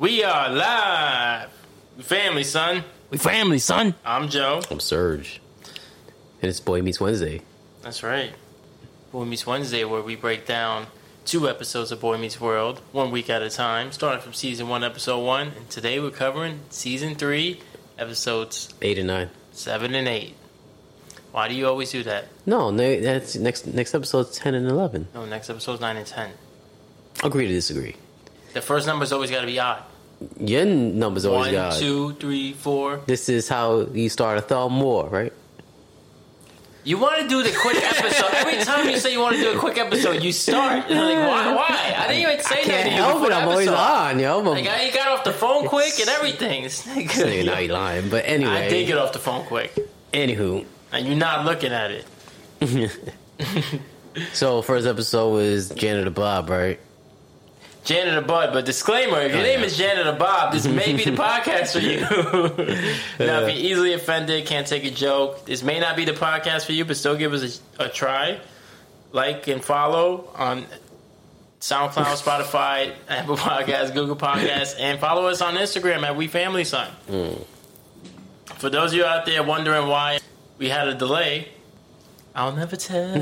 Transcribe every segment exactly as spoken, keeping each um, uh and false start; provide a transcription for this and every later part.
We are live. We family, son. We family, son. I'm Joe. I'm Serge. And it's Boy Meets Wednesday. That's right. Boy Meets Wednesday, where we break down two episodes of Boy Meets World, one week at a time, starting from season one, episode one. And today we're covering season three, episodes eight and nine. Seven and eight. Why do you always do that? No, that's next next episode's ten and eleven. No, next episode's nine and ten. Agree to disagree. The first number's always got to be odd. Your number's always One, got One, two, three, four. This is how you start a Thelmore, right? You want to do the quick episode. Every time you say you want to do a quick episode, you start. You're like, why? Why? I didn't even say I can't help it. I'm always on, yo. Like, I you got off the phone quick and everything. It's not good. So you're not lying, but anyway. I did get off the phone quick. Anywho. And you're not looking at it. So, first episode was Janitor Bud, right? Janitor Bud, but disclaimer, if your oh, name yeah. is Janitor Bob, this may be the podcast for you. Now, if you're easily offended, can't take a joke, this may not be the podcast for you, but still give us a, a try. Like and follow on SoundCloud, Spotify, Apple Podcasts, Google Podcasts, and follow us on Instagram at WeFamilySign. Mm. For those of you out there wondering why we had a delay, I'll never tell.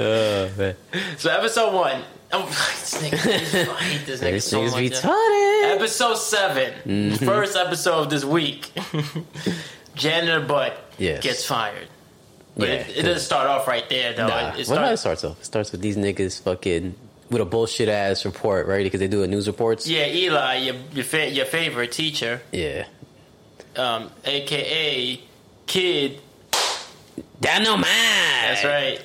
Oh, man. So, episode one. Oh, this nigga, I hate this nigga so much. Retarded. Episode seven. Mm-hmm. First episode of this week. Janitor Bud yes. gets fired. But yeah, it, it doesn't start off right there, though. Nah. It, it start- well, it starts off. It starts with these niggas fucking with a bullshit ass report, right? Because they do a news reports. Yeah, Eli, your your, fa- your favorite teacher. Yeah. Um, A K A Kid. Dynamite. That's right.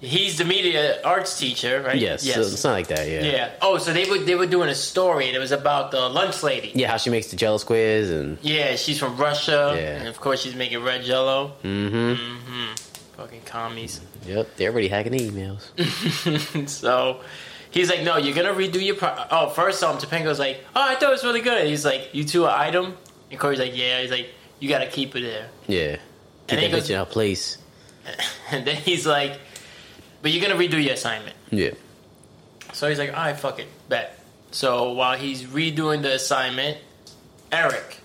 He's the media arts teacher, right? Yes. Yes. So it's not like that, yeah. Yeah. Oh, so they were they were doing a story, and it was about the lunch lady. Yeah, how she makes the Jello squares, and yeah, she's from Russia, yeah. And of course she's making red Jello. Mm-hmm. Mm-hmm. Fucking commies. Yep, they're already hacking the emails. So he's like, "No, you're gonna redo your pro-" Oh, first um, Topanga's like, "Oh, I thought it was really good." And he's like, "You two are item?" And Corey's like, "Yeah." He's like, "You gotta keep it there." Yeah. And then, goes, our place. And then he's like, "But you're gonna redo your assignment." Yeah. So he's like, "Alright, fuck it, bet." So while he's redoing the assignment, Eric,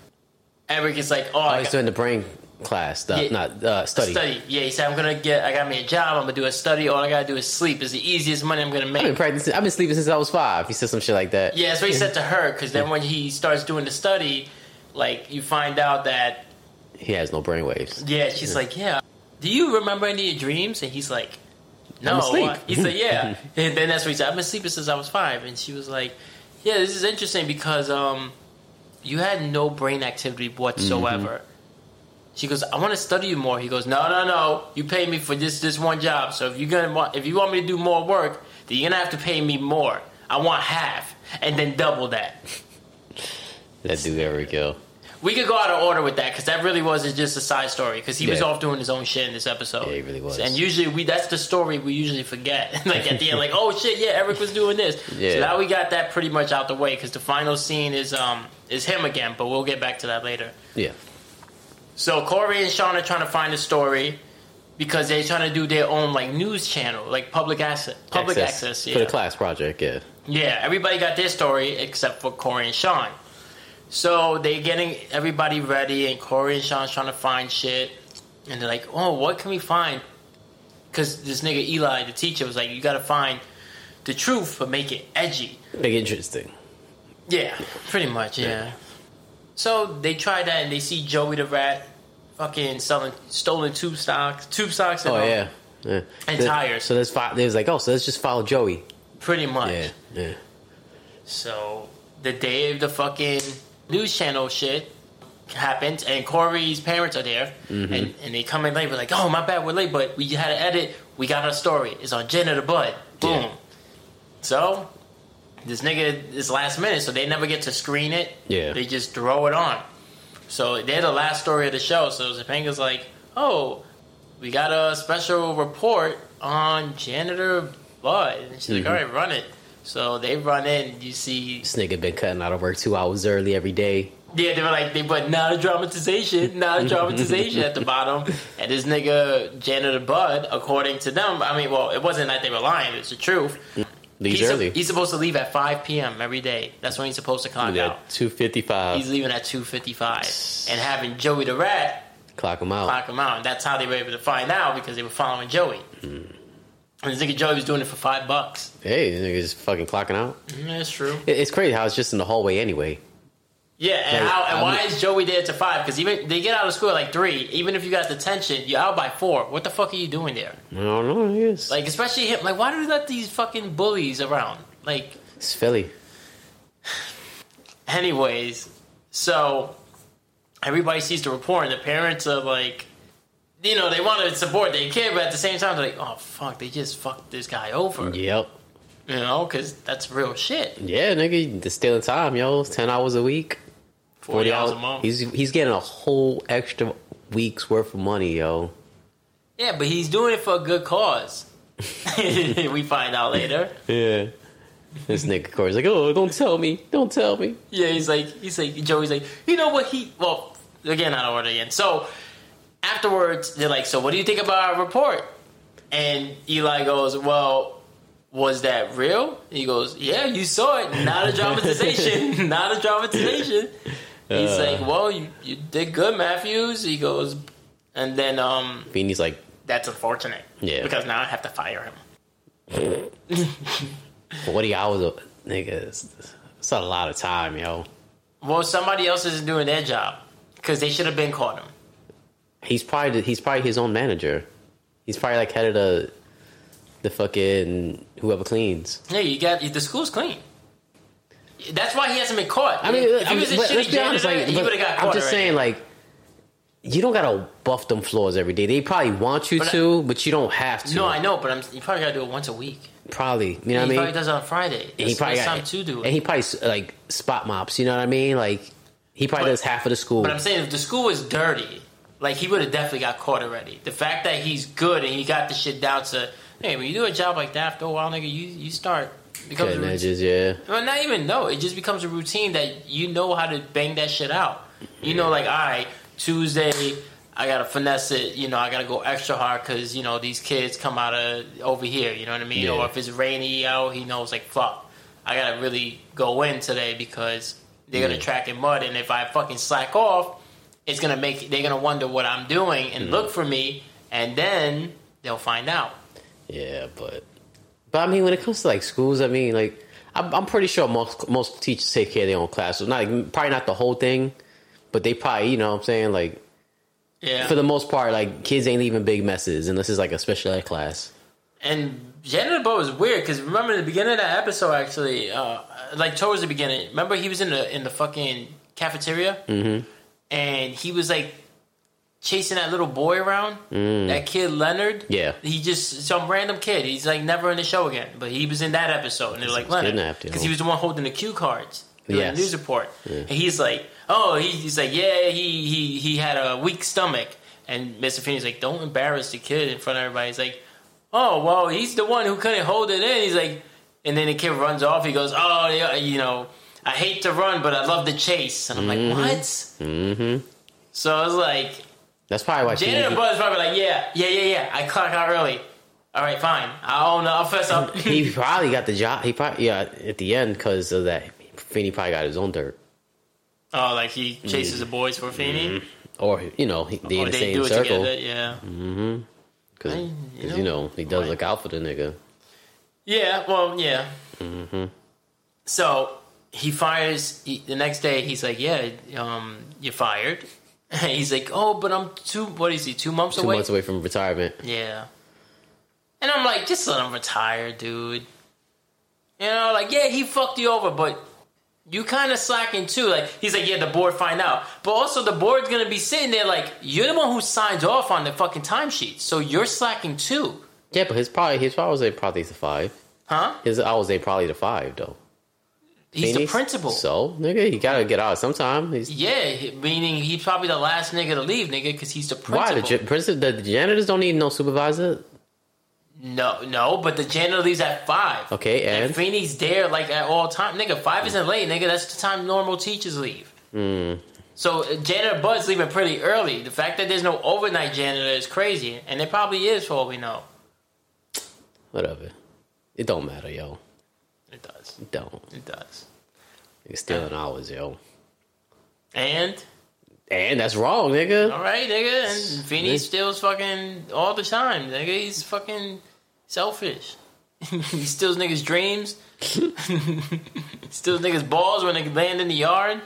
Eric is like, "Oh, oh I he's got- doing the brain class, the, yeah, not uh, study." Study. Yeah, he said, "I'm gonna get. I got me a job. I'm gonna do a study. All I gotta do is sleep. It's the easiest money I'm gonna make. I've been practicing. I've been sleeping since I was five." He said some shit like that. Yeah, that's what he said to her. Because then when he starts doing the study, like you find out that he has no brainwaves. Yeah, she's yeah. like, "Yeah. Do you remember any of your dreams?" And he's like, "No." I'm he's like, "Yeah." And then that's what he said. "I've been sleeping since I was five." And she was like, "Yeah, this is interesting because um, you had no brain activity whatsoever." Mm-hmm. She goes, "I want to study you more." He goes, "No, no, no. You pay me for this this one job. So if you're gonna want, if you want me to do more work, then you're gonna have to pay me more. I want half and then double that." That dude, there we go. We could go out of order with that because that really wasn't just a side story because he yeah. was off doing his own shit in this episode. Yeah, he really was. And usually we that's the story we usually forget. Like at the end, like, "Oh shit, yeah, Eric was doing this." Yeah. So now we got that pretty much out the way because the final scene is um is him again, but we'll get back to that later. Yeah. So Corey and Sean are trying to find a story because they're trying to do their own like news channel, like public access, public access, access yeah. for the class project. Yeah. Yeah, everybody got their story except for Corey and Sean. So they're getting everybody ready, and Corey and Sean's trying to find shit. And they're like, "Oh, what can we find?" Because this nigga Eli, the teacher, was like, "You got to find the truth, but make it edgy. Make it interesting." Yeah, pretty much, yeah. yeah. So they try that, and they see Joey the Rat fucking selling stolen tube socks. Tube socks and, oh, yeah. yeah. and so tires. So there's five, there's like, "Oh, so let's just follow Joey." Pretty much. Yeah, yeah. So the day of the fucking news channel shit happens, and Corey's parents are there, mm-hmm. and, and they come in late. We're like, "Oh, my bad, we're late, but we had to edit. We got our story. It's on Janitor Bud." Boom. Yeah. So this nigga is last minute, so they never get to screen it. Yeah. They just throw it on. So they're the last story of the show. So Topanga's like, "Oh, we got a special report on Janitor Bud." And she's mm-hmm. like, "All right, run it." So they run in, you see this nigga been cutting out of work two hours early every day. Yeah, they were like, they put "not a dramatization, not a dramatization" at the bottom. And this nigga Janitor Bud, according to them, I mean, well, it wasn't that they were lying, it's the truth. Leaves he's early. A, he's supposed to leave at five p.m. every day. That's when he's supposed to clock out. two fifty-five He's leaving at two fifty-five And having Joey the Rat clock him out. Clock him out. And that's how they were able to find out, because they were following Joey. Mm. And this nigga Joey was doing it for five bucks. Hey, this nigga's fucking clocking out. Mm, that's true. It, it's crazy how it's just in the hallway anyway. Yeah, and like, how, and I'm, why is Joey there to five? Because even they get out of school at like three. Even if you got detention, you're out by four. What the fuck are you doing there? I don't know. Yes. Like, especially him. Like, why do we let these fucking bullies around? Like, it's Philly. Anyways, so everybody sees the report, and the parents are like, you know, they want to support their kid, but at the same time, they're like, oh fuck, they just fucked this guy over. Yep. You know, because that's real shit. Yeah, nigga, they're stealing time, yo. It's ten hours a week. Forty hours a month. He's he's getting a whole extra week's worth of money, yo. Yeah, but he's doing it for a good cause. We find out later. Yeah, this nigga Corey's like, oh, don't tell me, don't tell me. Yeah, he's like, he's like, Joey's like, you know what he? Well, again, out of order again. So afterwards, they're like, so what do you think about our report? And Eli goes, well, was that real? He goes, yeah, you saw it. Not a dramatization. Not a dramatization. He's uh, like, well, you, you did good, Matthews. He goes, and then um Feeney's like, that's unfortunate. Yeah. Because now I have to fire him. forty hours of niggas. That's a lot of time, yo. Well, somebody else isn't doing their job, because they should have been caught him. He's probably he's probably his own manager. He's probably like head of the The fucking whoever cleans. Yeah, you got the school's clean. That's why he hasn't been caught. I mean, if he was a shitty janitor, he would have got caught. I'm just saying, like, you don't gotta buff them floors every day. They probably want you to, but you don't have to. No, I know, but I'm, you probably gotta do it once a week. Probably, you know what I mean. He probably does it on Friday. He probably got time to do it, and he probably like spot mops. You know what I mean? Like, he probably does half of the school. But I'm saying, if the school was dirty, like, he would have definitely got caught already. The fact that he's good and he got the shit down to. Hey, when you do a job like that, after a while, nigga, you, you start becomes cutting edges, yeah. Well, not even no, it just becomes a routine that you know how to bang that shit out. You know, like, all right, Tuesday, I gotta finesse it. You know, I gotta go extra hard because you know these kids come out of over here. You know what I mean? Yeah. Or if it's rainy out, he knows like, fuck, I gotta really go in today because they're yeah. gonna track in mud, and if I fucking slack off, it's gonna make they're gonna wonder what I'm doing and mm. look for me, and then they'll find out. Yeah, but but I mean, when it comes to like schools, I mean, like I'm, I'm pretty sure most most teachers take care of their own classes. Not probably not the whole thing, but they probably, you know what I'm saying, like, yeah, for the most part, like, kids ain't leaving big messes unless it's like a special ed class. And Janitor Bud was weird because remember in the beginning of that episode, actually, uh, like towards the beginning, remember he was in the in the fucking cafeteria, mm-hmm. and he was like chasing that little boy around, mm. that kid Leonard. Yeah, he just some random kid. He's like never in the show again, but he was in that episode, and they're like Leonard because he was the one holding the cue cards for yes. the news report. Yeah. And he's like, oh, he, he's like, yeah, he he he had a weak stomach, and Mister Feeney's like, don't embarrass the kid in front of everybody. He's like, oh, well, he's the one who couldn't hold it in. He's like, and then the kid runs off. He goes, oh, yeah, you know, I hate to run, but I love the chase. And I'm mm-hmm. like, what? Mm-hmm. So I was like. That's probably why Janitor Bud is probably like, yeah, yeah, yeah, yeah. I clock out early. All right, fine. I'll own the office up. He probably got the job. He probably yeah at the end because of that. Feeney probably got his own dirt. Oh, like he chases mm. the boys for Feeney, mm. or you know he, they oh, in the same circle. Together, yeah. Mm-hmm. Because you, you know he does right. look out for the nigga. Yeah. Well. Yeah. Mm-hmm. So he fires he, the next day. He's like, yeah, um, you're fired. And he's like, oh, but I'm two, what is he, two months two away? Two months away from retirement. Yeah. And I'm like, just let him retire, dude. You know, like, yeah, he fucked you over, but you kind of slacking too. Like, he's like, yeah, the board find out. But also the board's going to be sitting there like, you're the one who signs off on the fucking timesheet. So you're slacking too. Yeah, but his probably his hours ain't probably the five. Huh? His hours ain't probably the five, though. He's Feeney's, the principal. So, nigga, he gotta get out sometime. He's, yeah, meaning he's probably the last nigga to leave, nigga, because he's the principal. Why? The, princi- the janitors don't need no supervisor? No, no, but the janitor leaves at five. Okay, and? And Feeney's there, like, at all time. Nigga, five isn't late, nigga. That's the time normal teachers leave. Mm. So, uh, Janitor Bud's leaving pretty early. The fact that there's no overnight janitor is crazy, and there probably is for all we know. Whatever. It don't matter, yo. does. It don't. It does. You're stealing ours, yo. And? And that's wrong, nigga. All right, nigga. And Feeney N- steals fucking all the time, nigga. He's fucking selfish. He steals niggas' dreams. Steals niggas' balls when they land in the yard.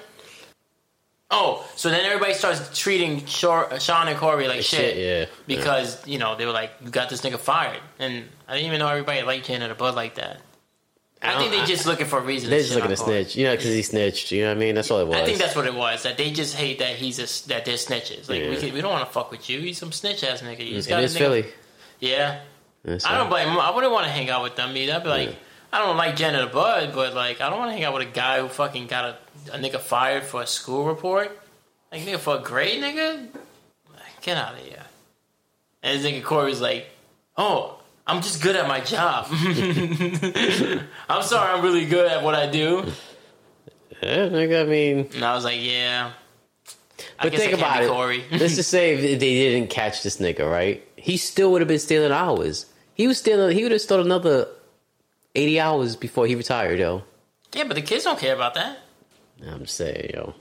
Oh, so then everybody starts treating Sean and Corey like shit. shit yeah. Because, yeah. you know, they were like, you got this nigga fired. And I didn't even know everybody liked Janitor Bud like that. I, I think they're just looking for a reason. They're just looking to snitch, you know, because he snitched. You know what I mean? That's all it was. I think that's what it was. That they just hate that he's a, that they're snitches. Like yeah. we, can, we don't want to fuck with you. He's some snitch ass nigga. He's got it is nigga. Philly. Yeah, it's I don't blame him. I wouldn't want to hang out with them either. I'd be like, yeah. I don't like Janitor Bud, but like, I don't want to hang out with a guy who fucking got a, a nigga fired for a school report. Like nigga for a grade, nigga. Get out of here. And this nigga Corey was like, oh. I'm just good at my job. I'm sorry, I'm really good at what I do. Yeah, nigga, I mean... And I was like, yeah. I but guess think I about it. Corey. Let's just say if they didn't catch this nigga, right? He still would have been stealing hours. He was stealing... He would have stolen another eighty hours before he retired, yo. Yeah, but the kids don't care about that. I'm saying, yo.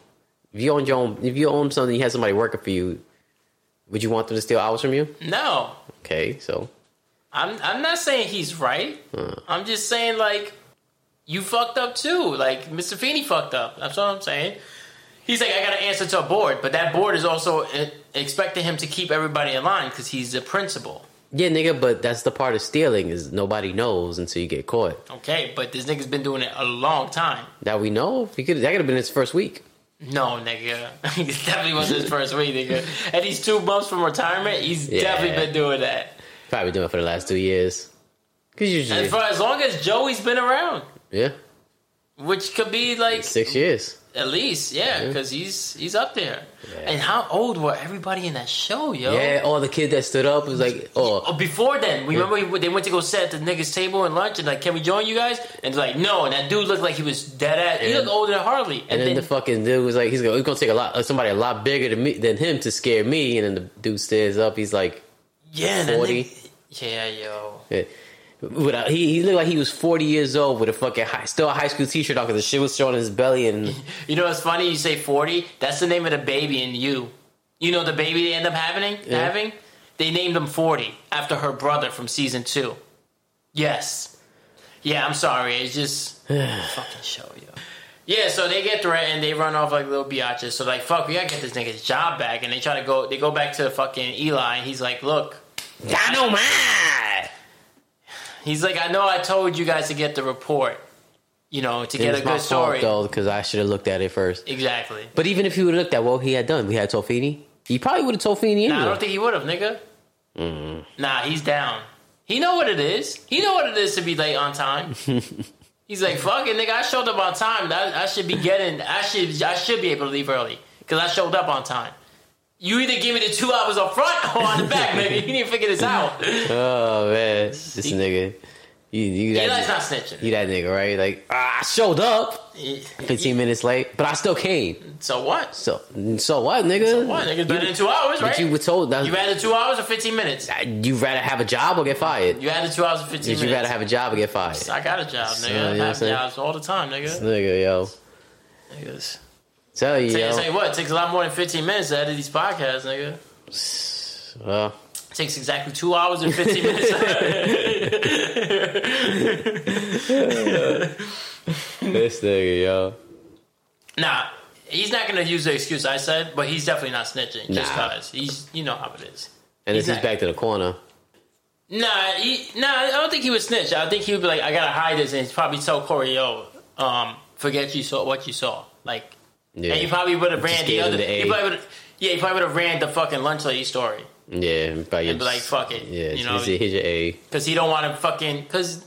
If you own your own, if you own something, you had somebody working for you, would you want them to steal hours from you? No. Okay, so... I'm I'm not saying he's right. Huh. I'm just saying, like, you fucked up, too. Like, Mister Feeney fucked up. That's what I'm saying. He's like, I got to answer to a board. But that board is also expecting him to keep everybody in line because he's the principal. Yeah, nigga, but that's the part of stealing is nobody knows until you get caught. Okay, but this nigga's been doing it a long time. That we know? He could, that could have been his first week. No, nigga. It definitely wasn't his first week, nigga. At least two months from retirement, he's yeah. definitely been doing that. Probably doing it for the last two years. Usually, and for as long as Joey's been around. Yeah. Which could be like... Six years. At least, yeah, because yeah. he's he's up there. Yeah. And how old were everybody in that show, yo? Yeah, all the kid that stood up was like... Oh, oh before then, we yeah. remember they went to go sit at the niggas' table and lunch and like, can we join you guys? And like, no. And that dude looked like he was dead ass. And, he looked older than Harley. And, and then, then the fucking dude was like, he's going to take a lot somebody a lot bigger than me than him to scare me. And then the dude stands up, he's like... Yeah, forty. Nigga, yeah, yo. Yeah. Without, he, he looked like he was forty years old with a fucking high, still a high school t-shirt on because the shit was showing his belly. And you know what's funny? You say forty. That's the name of the baby in you. You know the baby they end up having? Yeah. having? They named him forty after her brother from season two. Yes. Yeah, I'm sorry. It's just fucking show, yo. Yeah, so they get threatened. They run off like little biatches. So like, fuck, we gotta get this nigga's job back. And they try to go. They go back to fucking Eli. And he's like, look, I don't mind. He's like, I know I told you guys to get the report. You know, to it get a good story. It was my fault though, because I should have looked at it first. Exactly. But even if he would have looked at what he had done, we had told Feeney. He probably would have told Feeney anyway. Nah, I don't think he would have, nigga. Mm. Nah, he's down. He know what it is. He know what it is to be late on time. He's like, fuck it, nigga, I showed up on time. I, I should be getting, I should I should be able to leave early. Because I showed up on time. You either give me the two hours up front or on the back, nigga. You need to figure this out. Oh, man. This he, nigga. You, you that, Eli's not snitching. You that nigga, right? Like, uh, I showed up fifteen minutes late, but I still came. So what? So so what, nigga? So what, nigga? It's better than two hours, right? But you were told that. You rather two hours or fifteen minutes? You rather have a job or get fired? You rather two hours or fifteen minutes? You rather have a job or get fired? I got a job, nigga. So, you know I have jobs all the time, nigga. This nigga, yo. Niggas. Tell you, tell, yo. Tell you what, it takes a lot more than fifteen minutes to edit these podcasts, nigga. Well. It takes exactly two hours and fifteen minutes. This nigga, yo. Nah, he's not going to use the excuse I said, but he's definitely not snitching. Nah. Just because. He's, you know how it is. And he's this is back to the corner. Nah, he, nah, I don't think he would snitch. I think he would be like, I got to hide this. And he'd probably tell Corey, yo, um, forget you saw what you saw. Like, yeah. And he probably would have ran the other the he probably yeah, he probably would have ran the fucking lunch lady story. Yeah, and be like, fuck it. Yeah, you know, here's your A. Because he don't want to fucking. Because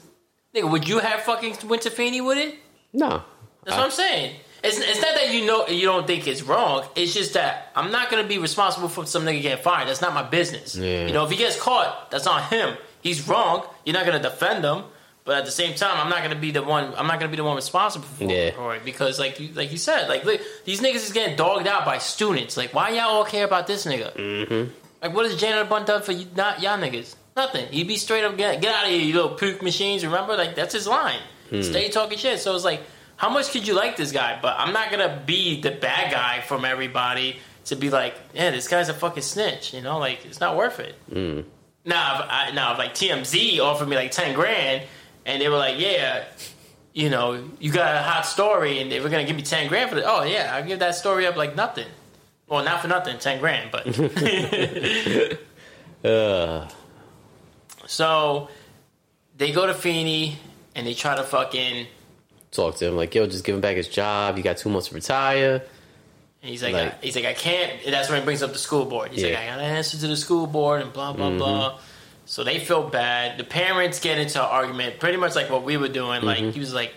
nigga, would you have fucking went to Feeney with it? No, that's I, what I'm saying. It's it's not that you know you don't think it's wrong. It's just that I'm not gonna be responsible for some nigga getting fired. That's not my business. Yeah. You know, if he gets caught, that's on him. He's wrong. You're not gonna defend him. But at the same time, I'm not gonna be the one. I'm not gonna be the one responsible for yeah. it, Corey, because like you, like you said, like look, these niggas is getting dogged out by students. Like, why y'all all care about this nigga? Mm-hmm. Like, what has Janitor Bud done for you, not y'all niggas? Nothing. He be straight up get, get out of here, you little puke machines. Remember, like that's his line. Mm. Stay talking shit. So it's like, how much could you like this guy? But I'm not gonna be the bad guy from everybody to be like, yeah, this guy's a fucking snitch. You know, like, it's not worth it. Mm. Now, if I, now, if like T M Z offered me like ten grand, and they were like, yeah, you know, you got a hot story, and they were gonna give me ten grand for it. Oh yeah, I give that story up like nothing. Well, not for nothing, ten grand, but. uh. So, they go to Feeney and they try to fucking talk to him like, yo, just give him back his job. You got two months to retire. And he's like, like I, he's like, I can't. And that's when he brings up the school board. He's yeah. like, I got to answer to the school board and blah blah mm-hmm. blah. So they feel bad. The parents get into an argument, pretty much like what we were doing. Mm-hmm. Like he was like,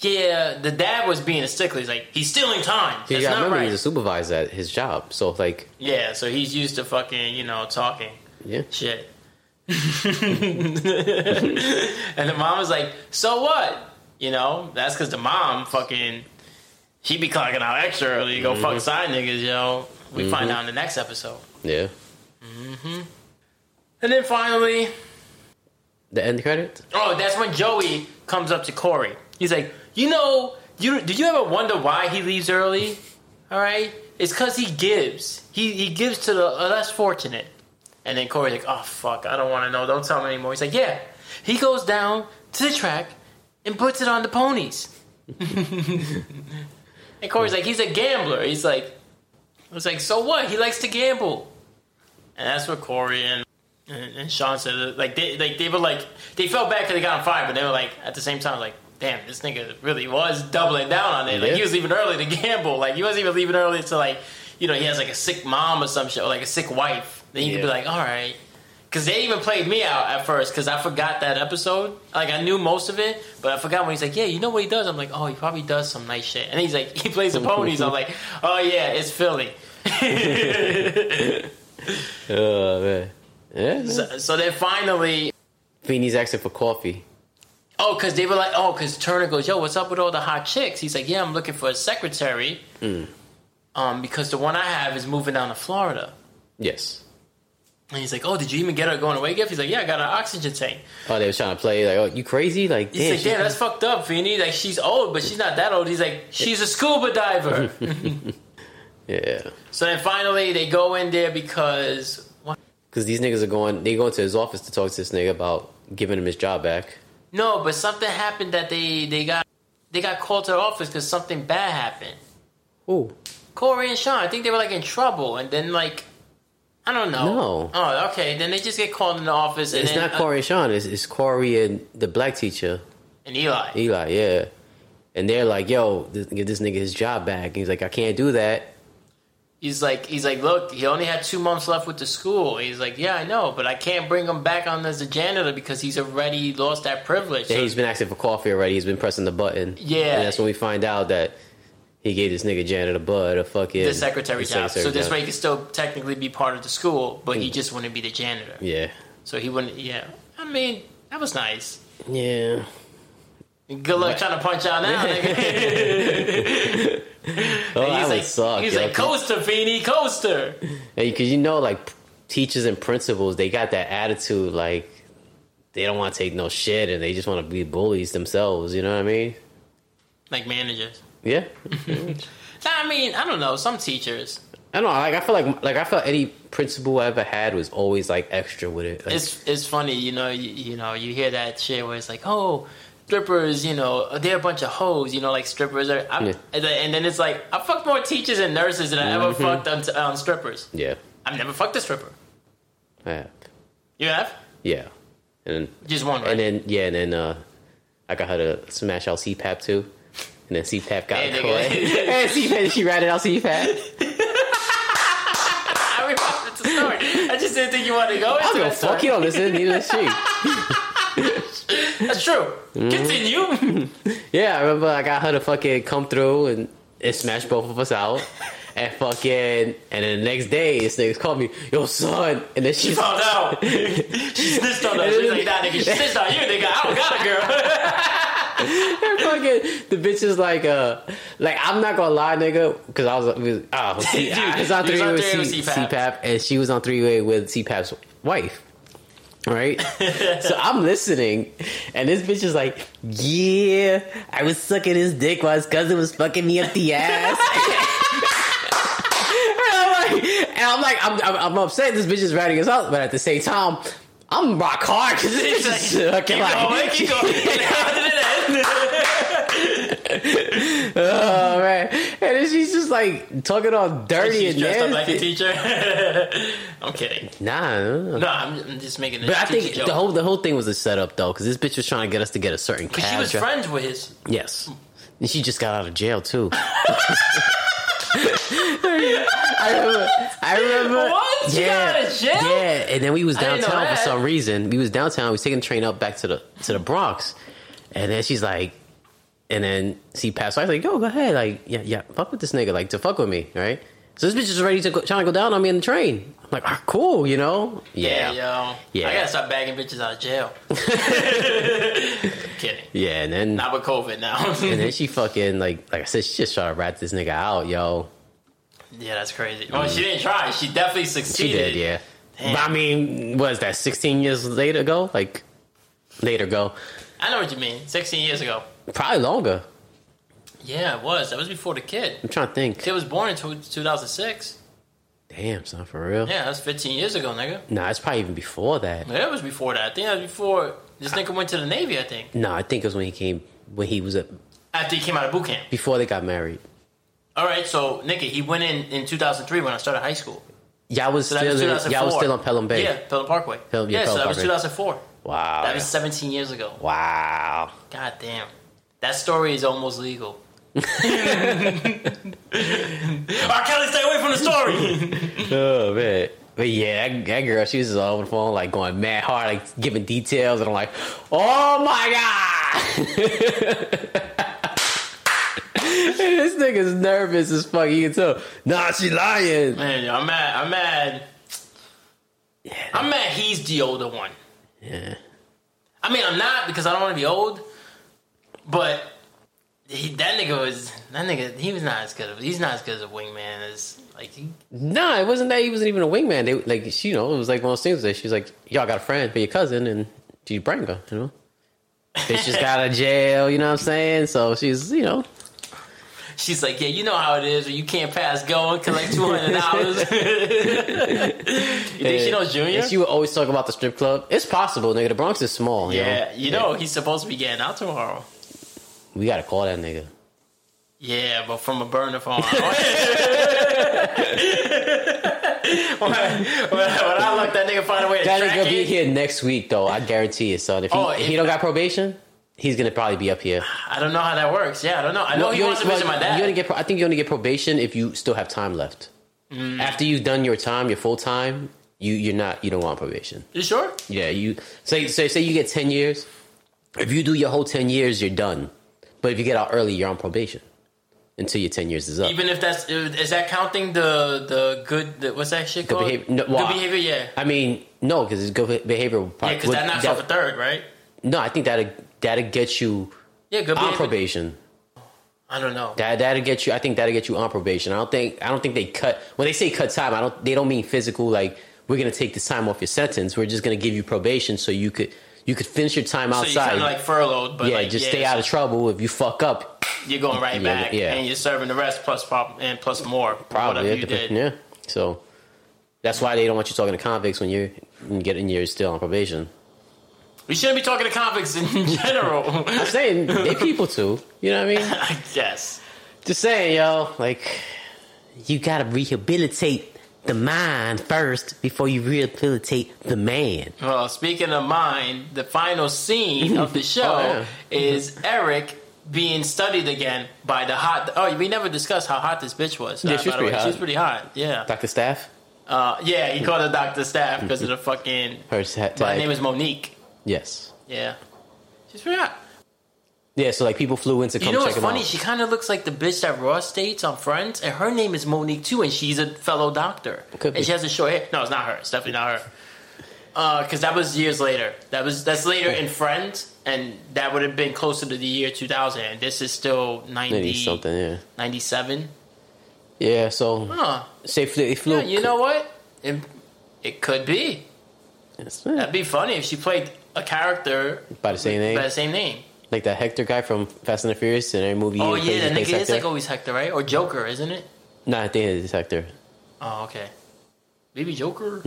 yeah, the dad was being a stickler. He's like, he's stealing time. That's yeah, not I remember right. He's a supervisor at his job, so like, yeah, so he's used to fucking, you know, talking, yeah, shit. And the mom was like, so what? You know, that's because the mom fucking, she be clocking out extra early. Go mm-hmm. fuck side niggas, yo. We mm-hmm. find out in the next episode. Yeah. Mm-hmm. And then finally, the end credits. Oh, that's when Joey comes up to Corey. He's like, you know, you did you ever wonder why he leaves early? All right, it's because he gives. He he gives to the less fortunate. And then Corey's like, oh, fuck, I don't want to know. Don't tell me anymore. He's like, yeah. He goes down to the track and puts it on the ponies. And Corey's like, he's a gambler. He's like, I was like, so what? He likes to gamble. And that's what Corey and, and, and Sean said. Like they, like, they were like, they felt bad because they got on fire, but they were like, at the same time, like, damn, this nigga really was doubling down on it. Like, he was leaving early to gamble. Like, he wasn't even leaving early to, like, you know, he has, like, a sick mom or some shit, or, like, a sick wife. Then you'd yeah. be like, all right. Because they even played me out at first because I forgot that episode. Like, I knew most of it, but I forgot when he's like, yeah, you know what he does? I'm like, oh, he probably does some nice shit. And he's like, he plays the ponies. I'm like, oh, yeah, it's Philly. Oh, man. Yeah. So, so then finally, Feeney's asking for coffee. Oh, because they were like, oh, because Turner goes, yo, what's up with all the hot chicks? He's like, yeah, I'm looking for a secretary mm. um, because the one I have is moving down to Florida. Yes. And he's like, oh, did you even get her going away gift? He's like, yeah, I got an oxygen tank. Oh, they were trying to play, like, oh, you crazy? Like, damn, he's like, damn, that's gonna... fucked up, Feeney. Like, she's old, but she's not that old. He's like, she's a scuba diver. Yeah. So then finally, they go in there because... Because these niggas are going, they go into his office to talk to this nigga about giving him his job back. No, but something happened that they, they got they got called to the office because something bad happened. Who? Corey and Sean. I think they were, like, in trouble. And then, like... I don't know. No. Oh, okay. Then they just get called in the office. And it's then, not Corey uh, and Sean. It's, it's Corey and the black teacher. And Eli. Eli, yeah. And they're like, yo, this, give this nigga his job back. And he's like, I can't do that. He's like, he's like, look, he only had two months left with the school. He's like, yeah, I know, but I can't bring him back on as a janitor because he's already lost that privilege. Yeah, so he's been asking for coffee already. He's been pressing the button. Yeah. And that's when we find out that he gave this nigga Janitor Bud a fucking... The secretary the job. Secretary so this job. Way he could still technically be part of the school, but mm. he just wouldn't be the janitor. Yeah. So he wouldn't... Yeah. I mean, that was nice. Yeah. Good luck but, trying to punch out now, nigga. Oh, that like, would suck. He's yo. like, coaster, Feeney, coaster. Because hey, you know, like, teachers and principals, they got that attitude, like, they don't want to take no shit, and they just want to be bullies themselves, you know what I mean? Like managers. Yeah. Nah, I mean, I don't know. Some teachers. I don't know. Like, I feel like, like I felt any principal I ever had was always like extra with it. Like, it's it's funny, you know. You, you know, you hear that shit where it's like, oh, strippers, you know, they're a bunch of hoes, you know, like strippers are. I, yeah. And then it's like, I fucked more teachers and nurses than I ever mm-hmm. fucked on um, strippers. Yeah. I've never fucked a stripper. I have. You have? Yeah. And then, just one. Right? And then yeah, and then uh, I got her to smash out C PAP too. And then C PAP got hey, a toy. And C PAP, she ratted out C PAP. I remember the story. I just didn't think you wanted to go into that story. Fuck you on this, neither is she. That's true. Mm-hmm. Continue. Yeah, I remember I got her to fucking come through and, and smash both of us out. And fucking, and then the next day, this nigga's called me, yo, son. And then she found out. She snitched on us. She's like, nah, nigga, she snitched on you, nigga. I don't got a girl. And fucking the bitch is like, uh, like I'm not gonna lie, nigga, because I was, was oh, C- I was on three way with C- C PAP, and she was on three way with C PAP's wife. right? So I'm listening, and this bitch is like, yeah, I was sucking his dick while his cousin was fucking me up the ass. And I'm like, and I'm, like I'm, I'm, I'm upset this bitch is ratting us out, but at the same time, I'm rock hard because it's just like, keep like, going, like, keep going. Oh man! And then she's just like talking all dirty and, she's and dressed up like a teacher. I'm kidding. Nah, no, no, I'm just making. But I think joke. the whole the whole thing was a setup though, because this bitch was trying to get us to get a certain. But she was friends with his. Yes, and she just got out of jail too. I remember. I remember. What? You yeah, got out of jail? Yeah, and then we was downtown for some reason. We was downtown. We was taking the train up back to the to the Bronx, and then she's like, and then she passed. So I was like, yo, go ahead, like, yeah, yeah, fuck with this nigga, like, to fuck with me, right? So this bitch is ready to go, trying to go down on me in the train. I'm like, ah, cool, you know? Yeah, yeah, yo, yeah. I gotta stop bagging bitches out of jail. I'm kidding. Yeah, and then not with COVID now. And then she fucking like, like I said, she just tried to rat this nigga out, yo. Yeah, that's crazy. Well, mm. she didn't try. She definitely succeeded. She did, yeah. Damn. But I mean, what is that, sixteen years later ago? Like, later ago. I know what you mean. sixteen years ago. Probably longer. Yeah, it was. That was before the kid. I'm trying to think. The kid was born in two thousand six. Damn, son, for real? Yeah, that's fifteen years ago, nigga. Nah, it's probably even before that. Yeah, it was before that. I think that was before... This nigga went to the Navy, I think. No, nah, I think it was when he came... When he was... A, After he came out of boot camp. Before they got married. All right, so, nigga, he went in in two thousand three when I started high school. Y'all was, so still, was, y'all was still on Pelham Bay. Yeah, Pelham Parkway. Pelham, yeah, yeah, Pelham so that Parkway. Was two thousand four. Wow. That was seventeen years ago. Wow. God damn. That story is almost legal. R. Kelly, stay away from the story. Oh, man. But yeah, that, that girl, she was just all on the phone, like, going mad hard, like, giving details. And I'm like, oh, my God. This nigga's nervous as fuck. You can tell. Nah, she lying. Man, yo, I'm mad. I'm mad. Yeah, I'm mad he's the older one. Yeah. I mean, I'm not because I don't want to be old. But he, that nigga was that nigga. He was not as good. Of, he's not as good as a wingman as like. He, nah, it wasn't that he wasn't even a wingman. They like she, you know, it was like one of those things that she's like, y'all got a friend, be your cousin, and she bring her. You know, bitch just got out of jail. You know what I'm saying? So she's, you know. She's like, yeah, you know how it is when you can't pass go and collect two hundred dollars. You think she knows Junior? And she would always talk about the strip club. It's possible, nigga. The Bronx is small. Yeah, you know, you know yeah. He's supposed to be getting out tomorrow. We got to call that nigga. Yeah, but from a burner phone. when, I, when, I, when I look, that nigga find a way to track it. That nigga be here next week, though. I guarantee it, son. If he, oh, if he don't I, got probation... He's gonna probably be up here. I don't know how that works. Yeah, I don't know. I know well, he wants to visit well, my dad. You only get, I think you only get probation if you still have time left. Mm. After you've done your time, your full time, you you're not you don't want probation. You sure? Yeah. You say say say you get ten years. If you do your whole ten years, you're done. But if you get out early, you're on probation until your ten years is up. Even if that's is that counting the the good the, what's that shit called? Good behavior. No, well, good behavior. Yeah. I mean, no, because it's good behavior. Probably, yeah, because that knocks that, off a third, right? No, I think that. That'll get you yeah, good on probation. I don't know. That that'll get you. I think that'll get you on probation. I don't think. I don't think they cut. When they say cut time, I don't. They don't mean physical. Like we're gonna take this time off your sentence. We're just gonna give you probation so you could you could finish your time outside. So you're kind of like furloughed, but yeah, like, just yeah, stay out of trouble. If you fuck up, you're going right yeah, back, yeah. and you're serving the rest plus prob- and plus more. Probably yeah, you did. Yeah. So that's why they don't want you talking to convicts when you're getting you're still on probation. We shouldn't be talking to convicts in general. I'm saying, they people too. You know what I mean? I guess. Just saying, yo, like, you gotta rehabilitate the mind first before you rehabilitate the man. Well, speaking of mind, the final scene of the show oh, yeah. is Eric being studied again by the hot... Oh, we never discussed how hot this bitch was. Yeah, uh, she was pretty hot. She was pretty hot, yeah. Doctor Staff? Uh, yeah, he called her Doctor Staff because of the fucking... Her type. My name is Monique. Yes. Yeah. She's pretty hot. Yeah, so like people flew in to come check them out. You know what's funny? She kind of looks like the bitch that Ross dates on Friends, and her name is Monique too, and she's a fellow doctor. Could be. And she has a short hair. No, it's not her. It's definitely not her. Uh, because that was years later. That was that's later in Friends, and that would have been closer to the year two thousand. And this is still ninety something, yeah, ninety-seven. Yeah. So. Huh. Say flew. Yeah, you know what? It, it could be. Yes. That'd be funny if she played a character by the same name. By the same name. Like that Hector guy from Fast and the Furious in every movie. Oh, yeah, that nigga is like always Hector, right? Or Joker, isn't it? Nah, I think it's Hector. Oh, okay. Maybe Joker?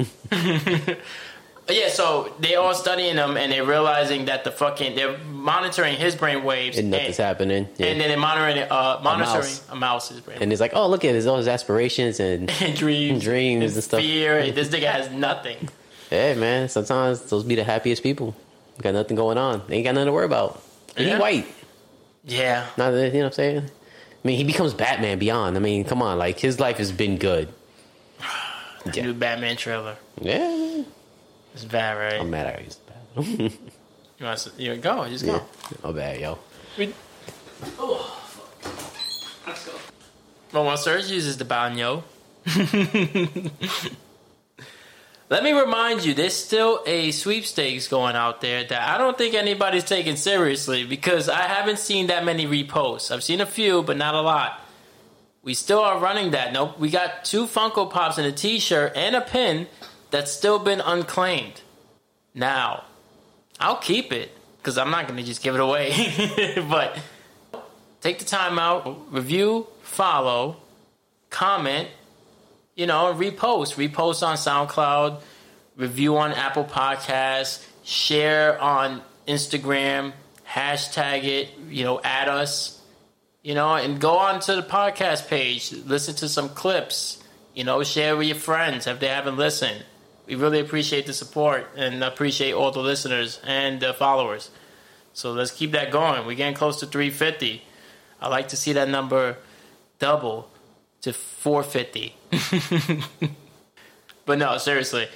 Yeah, so they all studying him and they're realizing that the fucking... They're monitoring his brain waves. And nothing's and, happening. Yeah. And then they're monitoring, uh, monitoring a, mouse. a mouse's brain waves. And it's like, oh, look at his, all his aspirations and... and dreams. Dreams and, and stuff. Fear. This nigga has nothing. Hey, man, sometimes those be the happiest people. Got nothing going on. They ain't got nothing to worry about. And yeah. He white. Yeah. Not that, you know what I'm saying? I mean, he becomes Batman Beyond. I mean, come on. Like, his life has been good. The yeah. new Batman trailer. Yeah. It's bad, right? I'm mad I already used You want to you go? Just go. Yeah. I'm bad, yo. We, oh, fuck. Let's go. Well, when Serge uses the baño. Let me remind you, there's still a sweepstakes going out there that I don't think anybody's taking seriously because I haven't seen that many reposts. I've seen a few, but not a lot. We still are running that. Nope. We got two Funko Pops and a t-shirt and a pin that's still been unclaimed. Now, I'll keep it because I'm not going to just give it away. But take the time out, review, follow, comment. You know, repost. Repost on SoundCloud. Review on Apple Podcasts. Share on Instagram. Hashtag it. You know, add us. You know, and go on to the podcast page. Listen to some clips. You know, share with your friends if they haven't listened. We really appreciate the support and appreciate all the listeners and the followers. So let's keep that going. We're getting close to three fifty. I like to see that number double to four fifty. But no, seriously,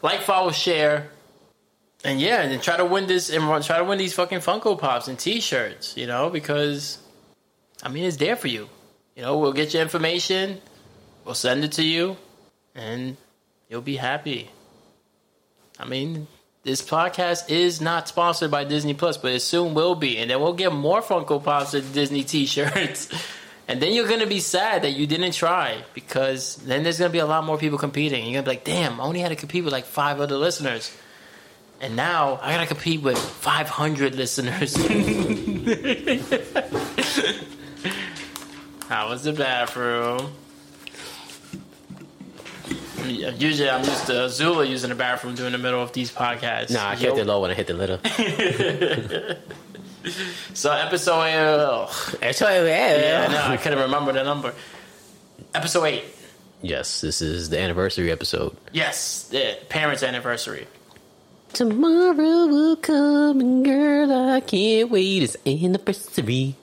like, follow, share, and yeah, and try to win this and try to win these fucking Funko Pops and t-shirts, you know, because I mean, it's there for you. You know, we'll get your information, we'll send it to you, and you'll be happy. I mean, this podcast is not sponsored by Disney Plus, but it soon will be, and then we'll get more Funko Pops and Disney t-shirts. And then you're going to be sad that you didn't try, because then there's going to be a lot more people competing. You're going to be like, damn, I only had to compete with like five other listeners. And now I got to compete with five hundred listeners. How was the bathroom? Usually I'm used to Azula using the bathroom during the middle of these podcasts. Nah, I kept it low when I hit the litter. So episode oh, episode eight. Yeah, no, I couldn't remember the number. Episode eight. Yes, this is the anniversary episode. Yes, the parents' anniversary. Tomorrow will come, and girl, I can't wait. It's anniversary.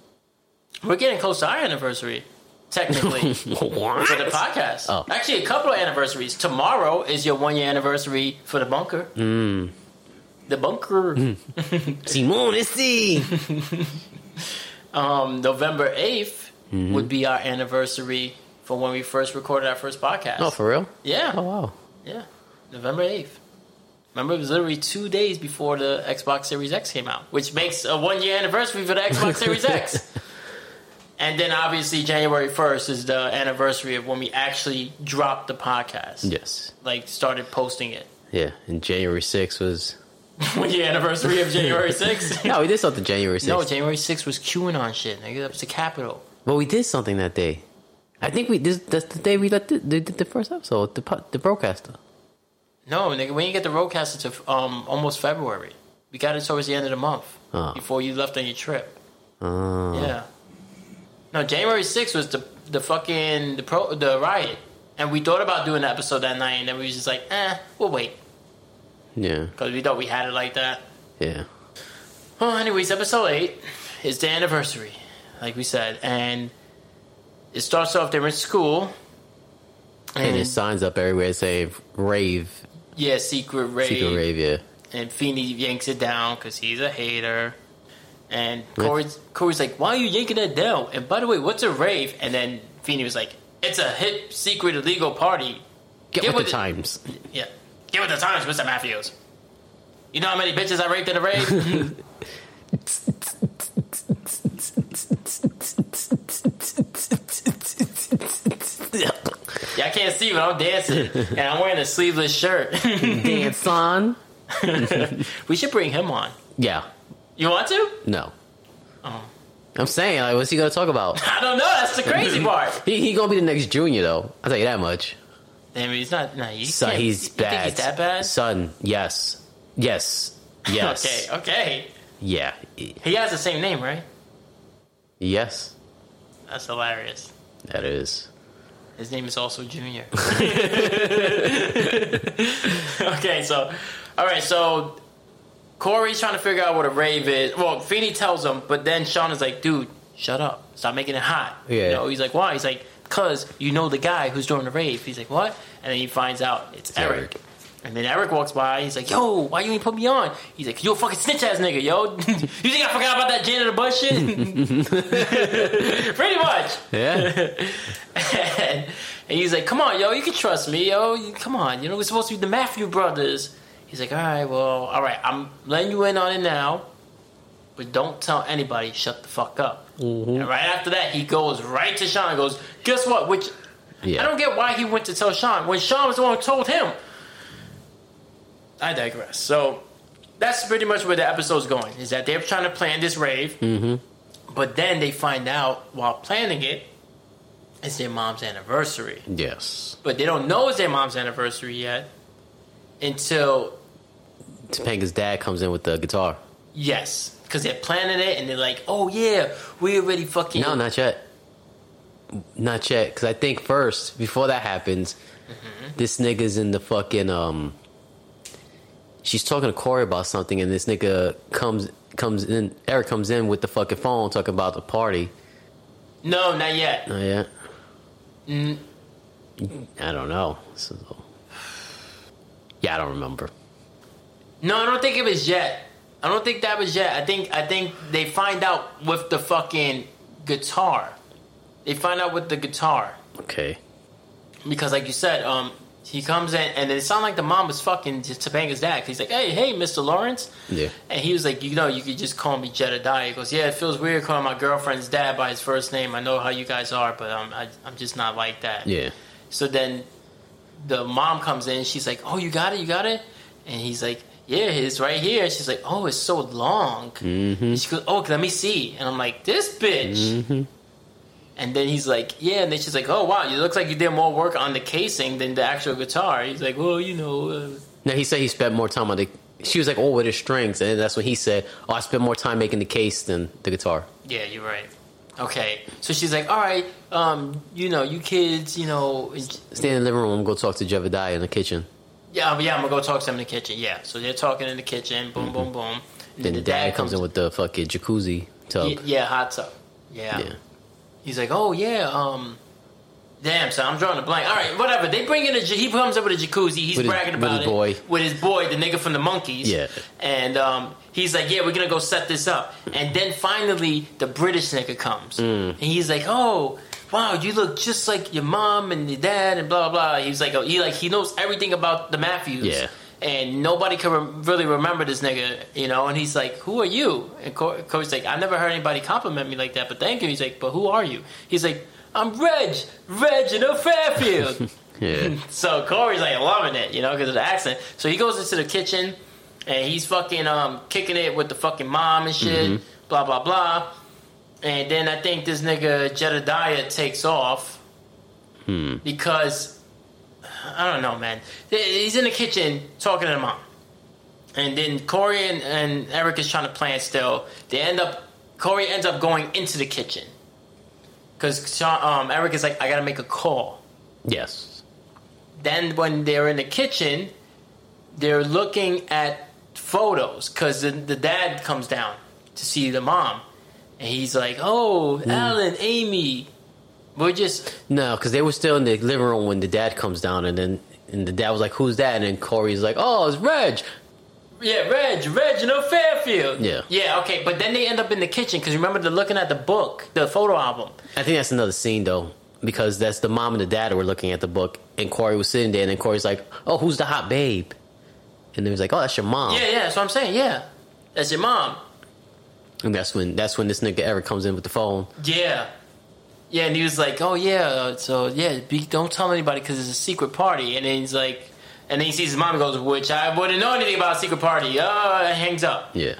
We're getting close to our anniversary, technically. What? For the podcast. Oh. Actually, a couple of anniversaries. Tomorrow is your one year anniversary for the bunker. Mm. The bunker. Mm. Simone is C. um, November eighth mm-hmm. would be our anniversary for when we first recorded our first podcast. Oh, for real? Yeah. Oh, wow. Yeah. November eighth. Remember, it was literally two days before the Xbox Series X came out, which makes a one-year anniversary for the Xbox Series X. And then, obviously, January first is the anniversary of when we actually dropped the podcast. Yes. Like, started posting it. Yeah. And January sixth was... When your anniversary of January sixth? No, we did something January sixth. No, January sixth was QAnon shit. Nigga, that was the Capitol. Well, we did something that day. I think we this, that's the day we let the, did the first episode, the the broadcaster. No, nigga, we didn't get the broadcaster to um almost February. We got it towards the end of the month oh. before you left on your trip. Oh. Yeah. No, January sixth was the the fucking the pro, the riot, and we thought about doing the episode that night, and then we was just like, eh, we'll wait. Yeah. Because we thought we had it like that. Yeah. Well, anyways, episode eight is the anniversary, like we said. And it starts off, they're in school. And, and it signs up everywhere saying rave. Yeah, secret rave. Secret rave, yeah. And Feeney yanks it down because he's a hater. And Corey's, Corey's like, why are you yanking that down? And by the way, what's a rave? And then Feeney was like, it's a hip, secret, illegal party. Get, Get with, with the it. times. Yeah. Give it the times, Mister Matthews. You know how many bitches I raped in a rave? Yeah, I can't see, but I'm dancing. And I'm wearing a sleeveless shirt. Dance on. We should bring him on. Yeah. You want to? No. Oh. I'm saying, like, what's he going to talk about? I don't know. That's the crazy part. he he going to be the next Junior, though. I'll tell you that much. Damn, he's not. No, you Son, he's you bad. Think he's that bad? Son, yes. Yes. Yes. okay, okay. Yeah. He has the same name, right? Yes. That's hilarious. That is. His name is also Junior. Okay, so, all right, so Corey's trying to figure out what a rave is. Well, Feeney tells him, but then Sean is like, dude, shut up. Stop making it hot. Yeah. You know, he's like, why? He's like, because you know the guy who's doing the rave. He's like, what? And then he finds out it's, it's Eric. Eric. And then Eric walks by. He's like, yo, why you ain't put me on? He's like, you a fucking snitch ass nigga, yo. You think I forgot about that Janitor Bud shit? Pretty much. Yeah. and, and he's like, come on, yo, you can trust me, yo. You, come on, you know, we're supposed to be the Matthew brothers. He's like, all right, well, all right, I'm letting you in on it now. But don't tell anybody, shut the fuck up. Mm-hmm. And right after that, he goes right to Sean and goes, guess what? Which, yeah. I don't get why he went to tell Sean when Sean was the one who told him. I digress. So that's pretty much where the episode's going, is that they're trying to plan this rave, mm-hmm. but then they find out while planning it, it's their mom's anniversary. Yes. But they don't know it's their mom's anniversary yet until Topanga's dad comes in with the guitar. Yes. Because they're planning it and they're like, oh yeah, we already fucking... No, not yet. Not yet. Because I think first, before that happens, mm-hmm. this nigga's in the fucking... um. She's talking to Corey about something, and this nigga comes comes in. Eric comes in with the fucking phone, talking about the party. No, not yet. Not yet. Mm. I don't know. So, yeah, I don't remember. No, I don't think it was yet. I don't think that was yet. I think I think they find out with the fucking guitar. They find out with the guitar. Okay. Because, like you said, um. He comes in, and it sounded like the mom was fucking Topanga's dad. He's like, hey, hey, Mister Lawrence. Yeah. And he was like, you know, you could just call me Jedediah. He goes, yeah, it feels weird calling my girlfriend's dad by his first name. I know how you guys are, but um, I, I'm just not like that. Yeah. So then the mom comes in, and she's like, oh, you got it? You got it? And he's like, yeah, it's right here. She's like, oh, it's so long. Mm-hmm. And she goes, oh, let me see. And I'm like, this bitch. Mm-hmm. And then he's like, yeah. And then she's like, oh, wow, it looks like you did more work on the casing than the actual guitar. He's like, well, you know. Uh. No, he said he spent more time on the... She was like, oh, with the strings. And that's when he said, oh, I spent more time making the case than the guitar. Yeah, you're right. Okay. So she's like, all right, um, you know, you kids, you know. Stay in the living room. I'm going to go talk to Jedediah in the kitchen. Yeah, yeah, I'm going to go talk to him in the kitchen. Yeah. So they're talking in the kitchen. Boom, mm-hmm. boom, boom. And then, then the dad, dad comes in with the fucking jacuzzi tub. Yeah, yeah hot tub. Yeah. Yeah. He's like, oh, yeah, um, damn, son, I'm drawing a blank. All right, whatever. They bring in a, he comes up with a jacuzzi. He's with bragging his, about with it. Boy. With his boy, the nigga from the Monkeys. Yeah. And um, he's like, yeah, we're going to go set this up. And then finally, the British nigga comes. Mm. And he's like, oh, wow, you look just like your mom and your dad and blah, blah, blah. He's like, oh, he, like, he knows everything about the Matthews. Yeah. And nobody can re- really remember this nigga, you know. And he's like, who are you? And Co- Coach's like, I've never heard anybody compliment me like that, but thank you. He's like, but who are you? He's like, I'm Reg, Reginald Fairfield. Yeah. So Corey's like loving it, you know, because of the accent. So he goes into the kitchen, and he's fucking um, kicking it with the fucking mom and shit, mm-hmm. blah, blah, blah. And then I think this nigga Jedediah takes off hmm. because... I don't know, man. He's in the kitchen talking to the mom. And then Corey and, and Eric is trying to plan still. They end up... Corey ends up going into the kitchen. Because um, Eric is like, I gotta make a call. Yes. Then when they're in the kitchen, they're looking at photos. Because the, the dad comes down to see the mom. And he's like, oh, mm. Alan, Amy... We're just... No, because they were still in the living room when the dad comes down, and then and the dad was like, who's that? And then Corey's like, oh, it's Reg. Yeah, Reg, Reginald Fairfield. Yeah. Yeah, okay, but then they end up in the kitchen, because remember, they're looking at the book, the photo album. I think that's another scene, though, because that's the mom and the dad were looking at the book, and Corey was sitting there, and then Corey's like, oh, who's the hot babe? And then he's like, oh, that's your mom. Yeah, yeah, that's what I'm saying, yeah. That's your mom. And that's when, that's when this nigga Eric comes in with the phone. Yeah. Yeah, and he was like, oh, yeah, so, yeah, be, don't tell anybody because it's a secret party. And then he's like, And then he sees his mom and goes, which I wouldn't know anything about a secret party. Uh, and hangs up. Yeah.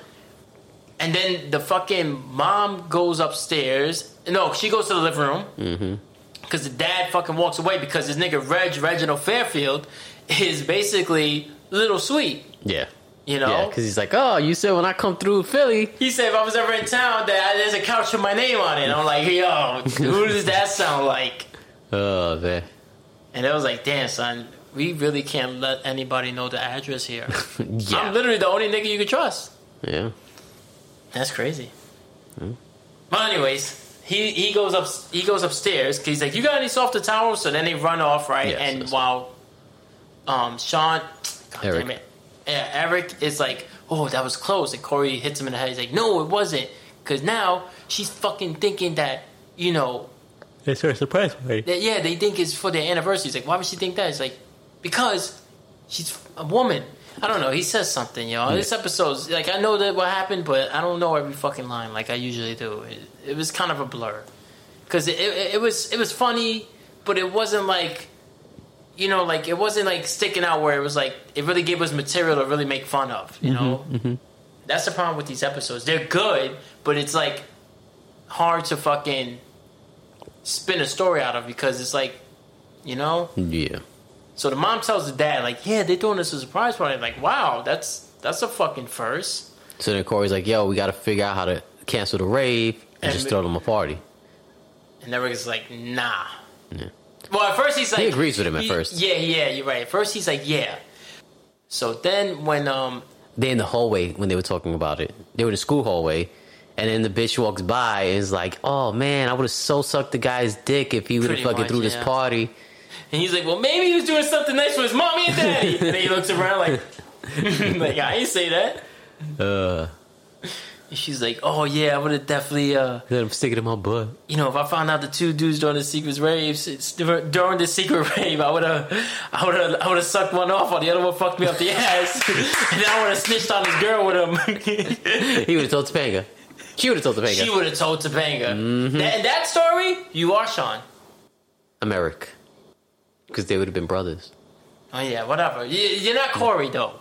And then the fucking mom goes upstairs. No, she goes to the living room. Mm-hmm. Because the dad fucking walks away because this nigga Reg, Reginald Fairfield is basically Little Sweet. Yeah. You know? Yeah, because he's like, oh, you said when I come through Philly. He said if I was ever in town, that there's a couch with my name on it. And I'm like, yo, who does that sound like? Oh, man. And I was like, damn, son, we really can't let anybody know the address here. Yeah. I'm literally the only nigga you can trust. Yeah. That's crazy. Mm. Well, anyways, he, he goes up he goes upstairs because he's like, you got any softer towels? So then they run off, right? Yes, and yes. while um, Sean... God Eric. Damn it. Yeah, Eric is like, oh, that was close. And Corey hits him in the head. He's like, no, it wasn't. Because now she's fucking thinking that, you know... It's her surprise party. That, yeah, they think it's for their anniversary. He's like, why would she think that? It's like, because she's a woman. I don't know. He says something, y'all. Yeah. This episode's like, I know that what happened, but I don't know every fucking line like I usually do. It, it was kind of a blur because it, it, it was it was funny, but it wasn't like, you know, like it wasn't like sticking out where it was like it really gave us material to really make fun of. You mm-hmm, know, mm-hmm. That's the problem with these episodes. They're good, but it's like hard to fucking spin a story out of because it's like, you know, yeah. So the mom tells the dad, like, yeah, they're doing this as a surprise party. I'm like, wow, that's that's a fucking first. So then Corey's like, yo, we got to figure out how to cancel the rave and, and just throw them a party. And Eric's like, nah. Yeah. Well, at first he's like... He agrees with him at he, first. Yeah, yeah, you're right. At first he's like, yeah. So then when... um, They're in the hallway when they were talking about it. They were in the school hallway. And then the bitch walks by and is like, oh, man, I would have so sucked the guy's dick if he would have fucking much, threw yeah. this party. And he's like, well, maybe he was doing something nice for his mommy and daddy. And then he looks around like, like I ain't say that. Uh, and she's like, oh, yeah, I would have definitely... Uh, let him stick it in my butt. You know, if I found out the two dudes during the secret rave, during the secret rave, I would have I would have, I would have sucked one off while the other one fucked me up the ass. And I would have snitched on this girl with him. He would have told Topanga. She would have told Topanga. She would have told Topanga. Mm-hmm. That, that story, you are Sean. I'm Eric. Because they would have been brothers. Oh, yeah, whatever. You're not Corey, though.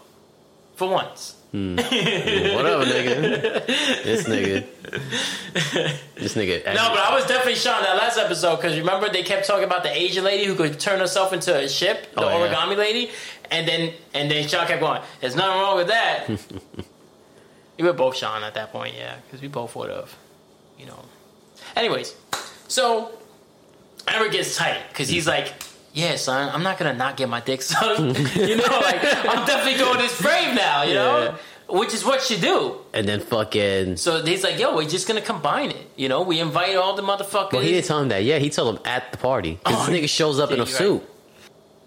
For once. Mm. Whatever, nigga. This nigga. This nigga. Actually. No, but I was definitely Sean that last episode. Because remember, they kept talking about the Asian lady who could turn herself into a ship. The oh, origami yeah. lady. And then and then Sean kept going, there's nothing wrong with that. We were both Sean at that point, yeah. Because we both would have. You know. Anyways. So, Eric gets tight. Because he's like... yeah, son, I'm not gonna not get my dick sucked. You know, like, I'm definitely doing this brave now, you know? Yeah. Which is what you do. And then fucking... So he's like, yo, we're just gonna combine it. You know, we invite all the motherfuckers. Well, he didn't tell him that. Yeah, he told him at the party. Because oh, this nigga shows up yeah, in a suit. Right.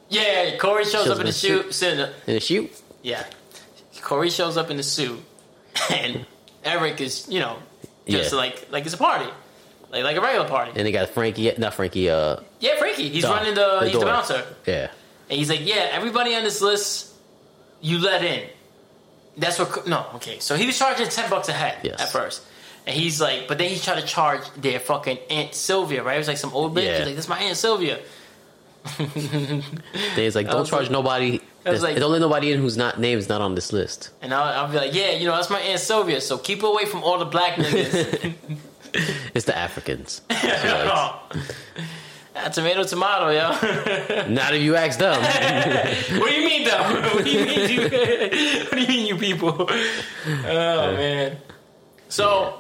Yeah, Corey shows, shows up in a suit. suit. In a suit? Yeah. Corey shows up in a suit. And Eric is, you know, just yeah. like like it's a party. Like, like a regular party. And they got Frankie, not Frankie, uh... yeah, Frankie. He's dog, running the... the he's door. the bouncer. Yeah. And he's like, yeah, everybody on this list, you let in. That's what... No, okay. So he was charging ten bucks a head yes. at first. And he's like... But then he tried to charge their fucking Aunt Sylvia, right? It was like some old bitch. Yeah. He's like, that's my Aunt Sylvia. Then he's like, don't charge like, nobody... Like, don't let nobody in whose not name is not on this list. And I'll, I'll be like, yeah, you know, that's my Aunt Sylvia, so keep her away from all the black niggas. It's the Africans. Oh. Tomato, tomato, yo. Not if you ask them. What do you mean, though? What do you mean, you, what do you, mean you people? Oh, man. So,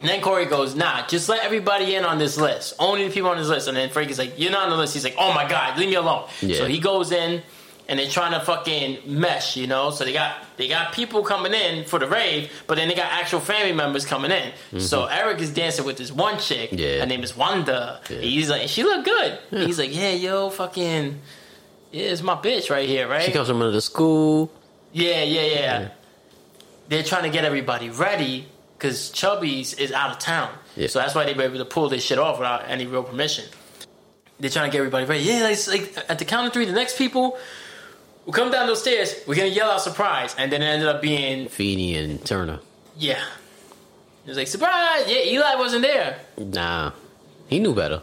yeah. Then Corey goes, nah, just let everybody in on this list. Only the people on this list. And then Frankie's like, you're not on the list. He's like, oh, my God, leave me alone. Yeah. So he goes in, and they're trying to fucking mesh, you know? So they got they got people coming in for the rave, but then they got actual family members coming in. Mm-hmm. So Eric is dancing with this one chick. Yeah. Her name is Wanda. Yeah. He's like, she look good. Yeah. He's like, yeah, yo, fucking, yeah, it's my bitch right here, right? She comes from another school. Yeah, yeah, yeah, yeah. They're trying to get everybody ready because Chubby's is out of town. Yeah. So that's why they were able to pull this shit off without any real permission. They're trying to get everybody ready. Yeah, it's like at the count of three, the next people... we come down those stairs, we're going to yell out surprise. And then it ended up being... Feeney and Turner. Yeah. It was like, surprise! Yeah, Eli wasn't there. Nah. He knew better.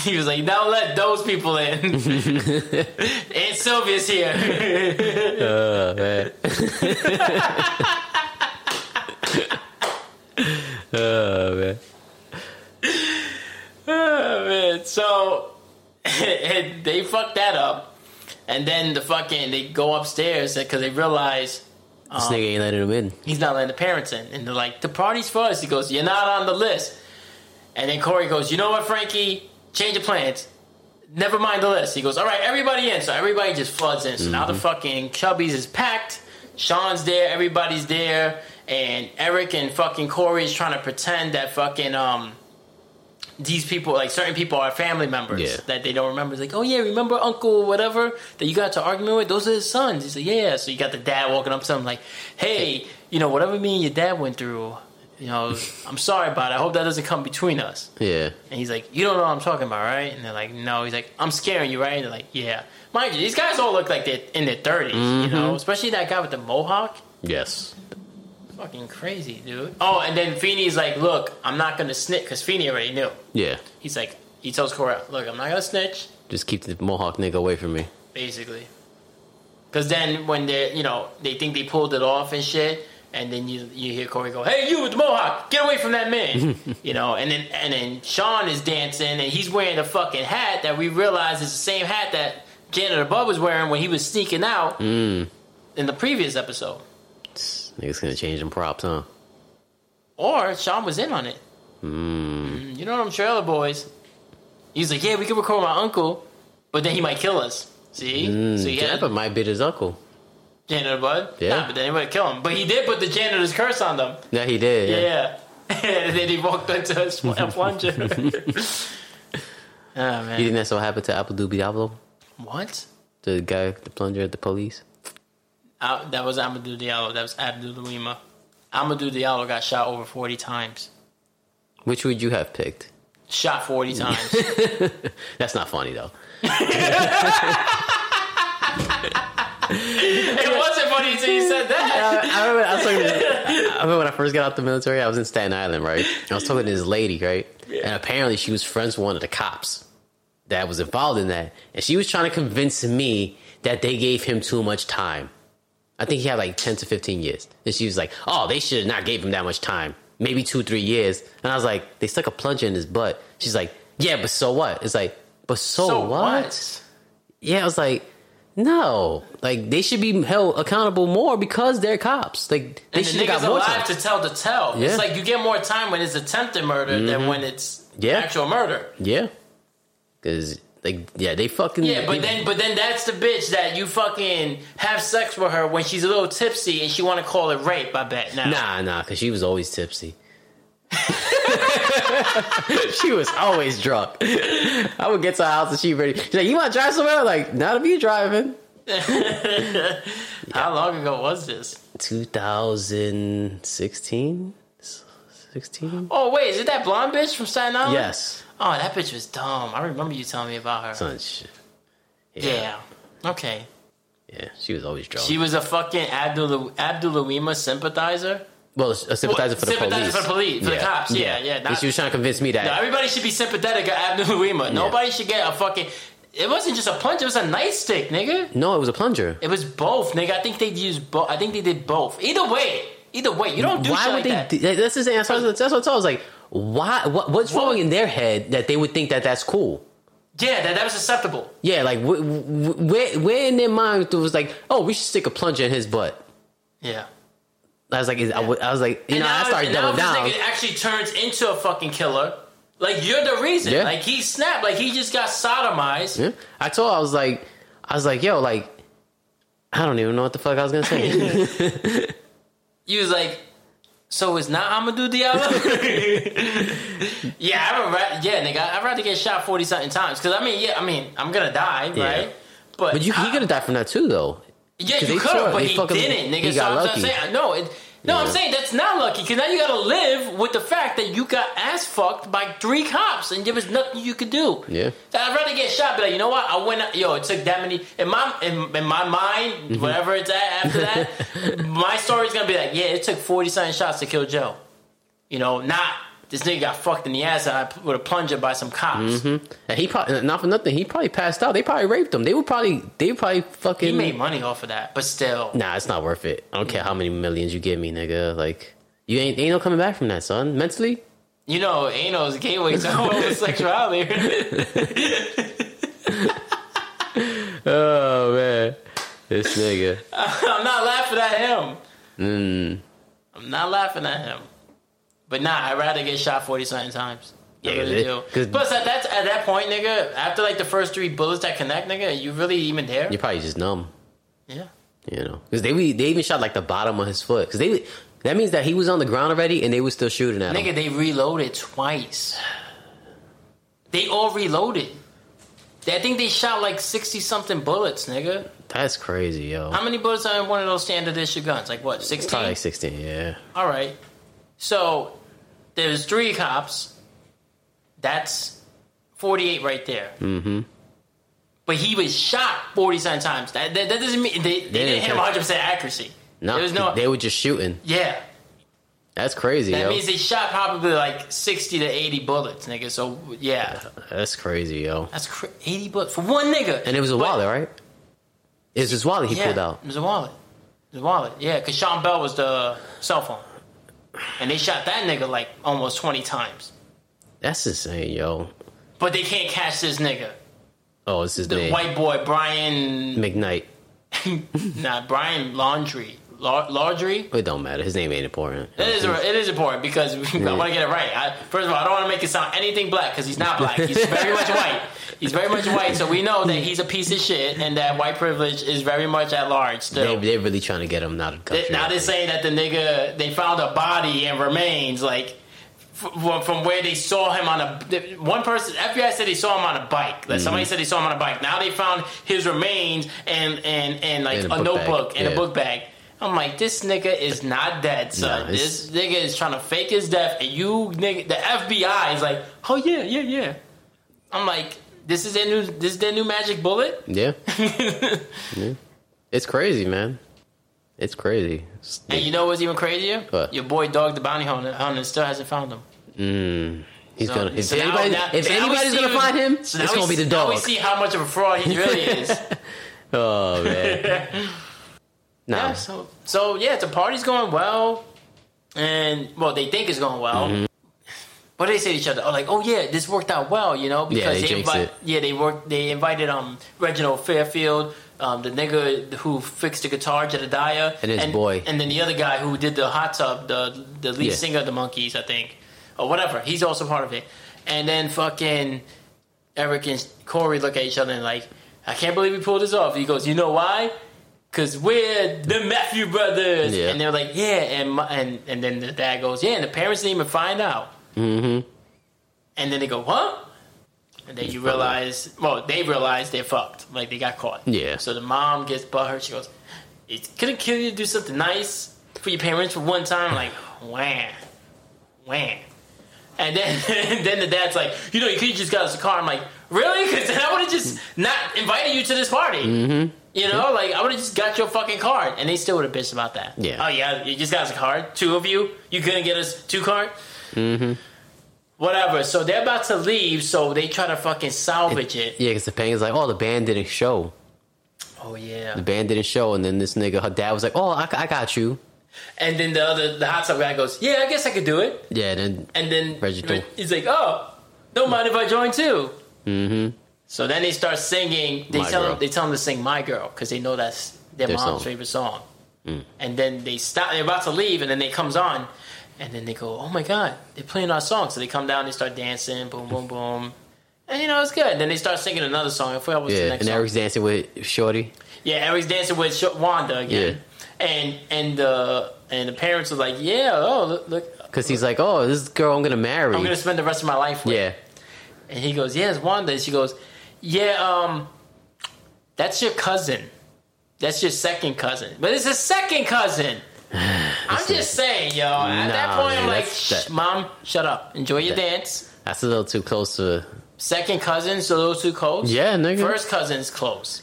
He was like, don't let those people in. Aunt Sylvia's here. Oh, man. Oh, man. Oh, man. So, and they fucked that up. And then the fucking, they go upstairs because they realize... This um, nigga ain't letting him in. He's not letting the parents in. And they're like, the party's for us. He goes, you're not on the list. And then Corey goes, you know what, Frankie? Change of plans. Never mind the list. He goes, all right, everybody in. So everybody just floods in. So mm-hmm. now the fucking Chubbies is packed. Sean's there. Everybody's there. And Eric and fucking Corey is trying to pretend that fucking... um. These people, like certain people, are family members yeah. that they don't remember. It's like, oh yeah, remember Uncle whatever that you got into argument with? Those are his sons. He's like, yeah. So you got the dad walking up to him like, hey, you know, whatever me and your dad went through, you know, I'm sorry about it. I hope that doesn't come between us. Yeah. And he's like, you don't know what I'm talking about, right? And they're like, no. He's like, I'm scaring you, right? And they're like, yeah. Mind you, these guys all look like they're in their thirties, mm-hmm. you know, especially that guy with the mohawk. Yes. Fucking crazy, dude. Oh, and then Feeney's like, look, I'm not gonna snitch, because Feeney already knew. Yeah. He's like, he tells Corey, look, I'm not gonna snitch. Just keep the Mohawk nigga away from me. Basically. Because then when they, you know, they think they pulled it off and shit, and then you you hear Corey go, hey, you with the Mohawk, get away from that man. You know, and then and then Sean is dancing, and he's wearing a fucking hat that we realize is the same hat that Janitor Bud was wearing when he was sneaking out mm. in the previous episode. Niggas gonna change them props, huh? Or Sean was in on it. Mm. You know what I'm trailer boys. He's like, yeah, we can record my uncle, but then he might kill us. See? Mm. So yeah, but might bit his uncle. Janitor Bud? Yeah. Nah, but then he might kill him. But he did put the janitor's curse on them. Yeah, he did. Yeah. yeah. And then he walked into a plunger. Oh, man. You think that's what happened to Amadou Diallo? What? The guy, the plunger at the police? Uh, that was Amadou Diallo. That was Abdul Louima. Amadou Diallo got shot over forty times. Which would you have picked? Shot forty times. That's not funny though. It wasn't funny until you said that. I, I, remember, I, was talking to, I remember when I first got out the military. I was in Staten Island, right? I was talking to this lady, right? Yeah. And apparently she was friends with one of the cops that was involved in that, and she was trying to convince me that they gave him too much time. I think he had like ten to fifteen years. And she was like, oh, they should have not gave him that much time. Maybe two, three years. And I was like, they stuck a plunger in his butt. She's like, yeah, but so what? It's like, but so, so what? what? Yeah, I was like, no. Like, they should be held accountable more because they're cops. Like, they should have got more time. And the nigga's alive to tell the tell. Yeah. It's like you get more time when it's attempted murder mm-hmm. than when it's yeah. actual murder. Yeah. Because... Like, yeah, they fucking... Yeah, but then but then that's the bitch that you fucking have sex with her when she's a little tipsy and she want to call it rape, I bet. Now. Nah, nah, because she was always tipsy. She was always drunk. I would get to her house and she ready. She's like, you want to drive somewhere? I'm like, not if you driving. yeah. How long ago was this? twenty sixteen? sixteen? Oh, wait, is it that blonde bitch from Staten Island? Yes. Oh, that bitch was dumb. I remember you telling me about her. Son, shit. Yeah. yeah. Okay. Yeah, she was always drunk. She was a fucking Abdul Abdul Louima sympathizer. Well, a sympathizer well, for the sympathizer police. Sympathizer for the police, for yeah. the cops. Yeah, yeah. yeah not, she was trying to convince me that no, everybody should be sympathetic to Abdul Louima. Nobody yeah. should get a fucking. It wasn't just a plunger. It was a nightstick, nigga. No, it was a plunger. It was both, nigga. I think they used both. I think they did both. Either way, either way, you don't do Why shit would like they that. Do, that's the thing. That's what I was, that's what I was like. Why? What, what's wrong well, in their head that they would think that that's cool? Yeah, that that was acceptable. Yeah, like wh- wh- where where in their mind it was like, oh, we should stick a plunger in his butt. Yeah, I was like, yeah. I, w- I was like, you and know, now, I started doubling down. This nigga actually turns into a fucking killer. Like you're the reason. Yeah. Like he snapped. Like he just got sodomized. Yeah. I told. I was like, I was like, yo, like, I don't even know what the fuck I was gonna say. You was like. So it's not Amadou Diallo? yeah, I would. Yeah, nigga, I'd rather get shot forty something times because I mean, yeah, I mean, I'm gonna die, yeah. right? But but you, I, he could have died from that too, though. Yeah, you could have, but he didn't, nigga. He so got I'm lucky. Saying, no, it, no, yeah. I'm saying that's not lucky because now you gotta live with the fact that you got ass fucked by three cops and there was nothing you could do. Yeah, so I'd rather get shot, but like, you know what? I went. Yo, it took that many in my in, in my mind, mm-hmm. whatever it's at after that. My story's gonna be like, yeah, it took forty something shots to kill Joe. You know, not this nigga got fucked in the ass with a plunger by some cops. Mm-hmm. And he probably, not for nothing, he probably passed out. They probably raped him. They would probably, they would probably fucking. He made money off of that, but still. Nah, it's not worth it. I don't care how many millions you give me, nigga. Like, you ain't, ain't no coming back from that, son. Mentally. You know, anal is a gateway to homosexuality. Oh, man. This nigga. I'm not laughing at him. Mm. I'm not laughing at him. But nah, I'd rather get shot forty-something times. Yeah, I really do. Plus, at that, at that point, nigga, after like the first three bullets that connect, nigga, you really even there? You're probably just numb. Yeah. You know? Because they they even shot like the bottom of his foot. Because they that means that he was on the ground already and they were still shooting at nigga, him. Nigga, they reloaded twice. They all reloaded. I think they shot like sixty-something bullets, nigga. That's crazy, yo. How many bullets are in one of those standard issue guns? Like what, sixteen? Probably like sixteen, yeah. All right. So, there's three cops. That's forty-eight right there. Mm-hmm. But he was shot forty-seven times. That, that, that doesn't mean... They, they, they didn't hit him one hundred percent accuracy. No, there was no, they were just shooting. Yeah. That's crazy, that yo. That means they shot probably like sixty to eighty bullets, nigga. So, yeah. That's crazy, yo. That's cra- eighty bullets for one nigga. And it was a but, wallet, right? It was his wallet he yeah, pulled out. it was a wallet. It was a wallet, yeah. Because Sean Bell was the cell phone. And they shot that nigga like almost twenty times. That's insane, yo. But they can't catch this nigga. Oh, it's his the name. The white boy, Brian... McKnight. Nah, Brian Laundrie. La- Laundrie? It don't matter. His name ain't important. It is It is important because yeah. I want to get it right. I, first of all, I don't want to make it sound anything black because he's not black. He's very much white. He's very much white, so we know that he's a piece of shit and that white privilege is very much at large still. They, they're really trying to get him out of the country. They, now they're saying that the nigga, they found a body and remains, like, f- from where they saw him on a... One person, F B I said they saw him on a bike. Like, mm-hmm. Somebody said they saw him on a bike. Now they found his remains and, and, and like, and a, a notebook and yeah. a book bag. I'm like, this nigga is not dead, son. Nah, this nigga is trying to fake his death, and you nigga, the F B I is like, oh, yeah, yeah, yeah. I'm like... This is their new. This is their new magic bullet. Yeah. Yeah, it's crazy, man. It's crazy. It's and you know what's even crazier? What? Your boy Dog the Bounty Hunter, hunter still hasn't found him. Mm. He's so, gonna. If, so anybody, now, if so anybody's gonna him, find him, so it's gonna we, be the dog. Now we see how much of a fraud he really is. Oh man. Nah. Yeah, so so yeah, the party's going well, and well, they think it's going well. Mm-hmm. But they say to each other, oh, like, oh, yeah, this worked out well, you know, because yeah, they, they, invi- yeah, they, worked, they invited um, Reginald Fairfield, um, the nigga who fixed the guitar, Jedediah. And his and, boy. And then the other guy who did the hot tub, the the lead yeah. singer of the Monkees, I think, or whatever. He's also part of it. And then fucking Eric and Corey look at each other and like, I can't believe we pulled this off. He goes, you know why? Because we're the Matthew brothers. Yeah. And they're like, yeah. And, my, and, and then the dad goes, yeah, and the parents didn't even find out. Mm-hmm. And then they go, huh? And then you realize, well, they realize they're fucked. Like, they got caught. Yeah. So the mom gets butthurt. She goes, it couldn't kill you to do something nice for your parents for one time. Like, wham, wham. And then and then the dad's like, you know, you could have just got us a car. I'm like, really? Because then I would have just not invited you to this party. Mm-hmm. You know, like, I would have just got your fucking card. And they still would have bitched about that. Yeah. Oh, yeah, you just got us a card? Two of you? You couldn't get us two cards? Mm-hmm. Whatever. So they're about to leave, so they try to fucking salvage it. it. Yeah, because the Topanga's like, oh, the band didn't show. Oh, yeah. The band didn't show, and then this nigga, her dad was like, oh, I, I got you. And then the other, the hot tub guy goes, yeah, I guess I could do it. Yeah, then... And then Reginald. He's like, oh, don't mind if I join, too. Mm-hmm. So then they start singing. They my tell girl. Them, they tell them to sing My Girl, because they know that's their, their mom's song. Favorite song. Mm. And then they stop, they're about to leave, and then it comes on. And then they go, oh, my God, they're playing our song. So they come down, they start dancing, boom, boom, boom. And, you know, it's good. And then they start singing another song. I forgot what was yeah, the next and song. And Eric's dancing with Shorty. Yeah, Eric's dancing with Sh- Wanda again. Yeah. And and the and the parents are like, yeah, oh, look. Because he's like, oh, this girl I'm going to marry. I'm going to spend the rest of my life with. Yeah. And he goes, yeah, it's Wanda. And she goes, yeah, um, that's your cousin. That's your second cousin. But it's his second cousin. I'm just saying, yo. At nah, that point, man, I'm like, shh, that, mom, shut up. Enjoy your that, dance. That's a little too close to. Second cousin's a little too close. Yeah, nigga. First cousin's close,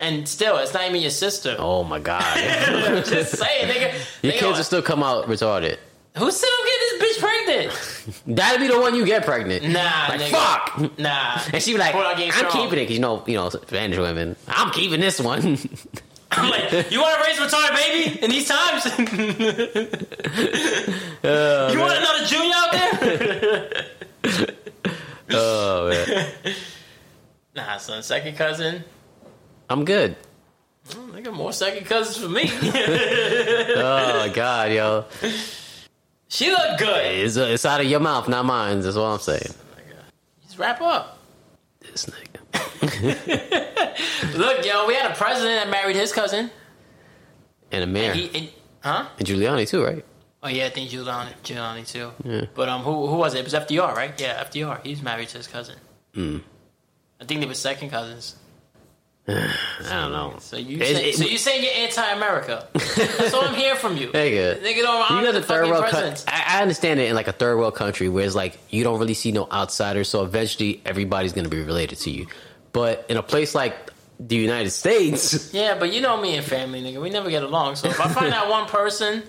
and still, it's not even your sister. Oh my god. I'm just saying, nigga. Your nigga, kids will still come out retarded. Who's still getting this bitch pregnant? shit. That'll be the one you get pregnant. Nah, like, nigga. Fuck. Nah. And she be like, I'm strong. keeping it. Because you know, you know, Spanish women. I'm keeping this one. I'm like, you want to raise a retarded baby in these times? oh, you man. want another junior out there? oh, man. Nah, son. Second cousin. I'm good. Oh, nigga, more second cousins for me. oh, God, yo. She looked good. It's, it's out of your mouth, not mine. That's what I'm saying. Just wrap up. This nigga. Look, yo, we had a president that married his cousin. And a mayor. And he, and, huh? And Giuliani, too, right? Oh, yeah, I think Giuliani, Giuliani too. Yeah. But um, who who was it? It was F D R, right? Yeah, F D R. He's married to his cousin. Mm. I think they were second cousins. I don't know. So you it, say, it, so you saying you're anti-America? That's all I'm hearing from you. Nigga, nigga don't honor you know the, the third world co- I, I understand it in like a third world country where it's like you don't really see no outsiders, so eventually everybody's gonna be related to you. But in a place like the United States, yeah, but you know me and family, nigga, we never get along. So if I find out one person,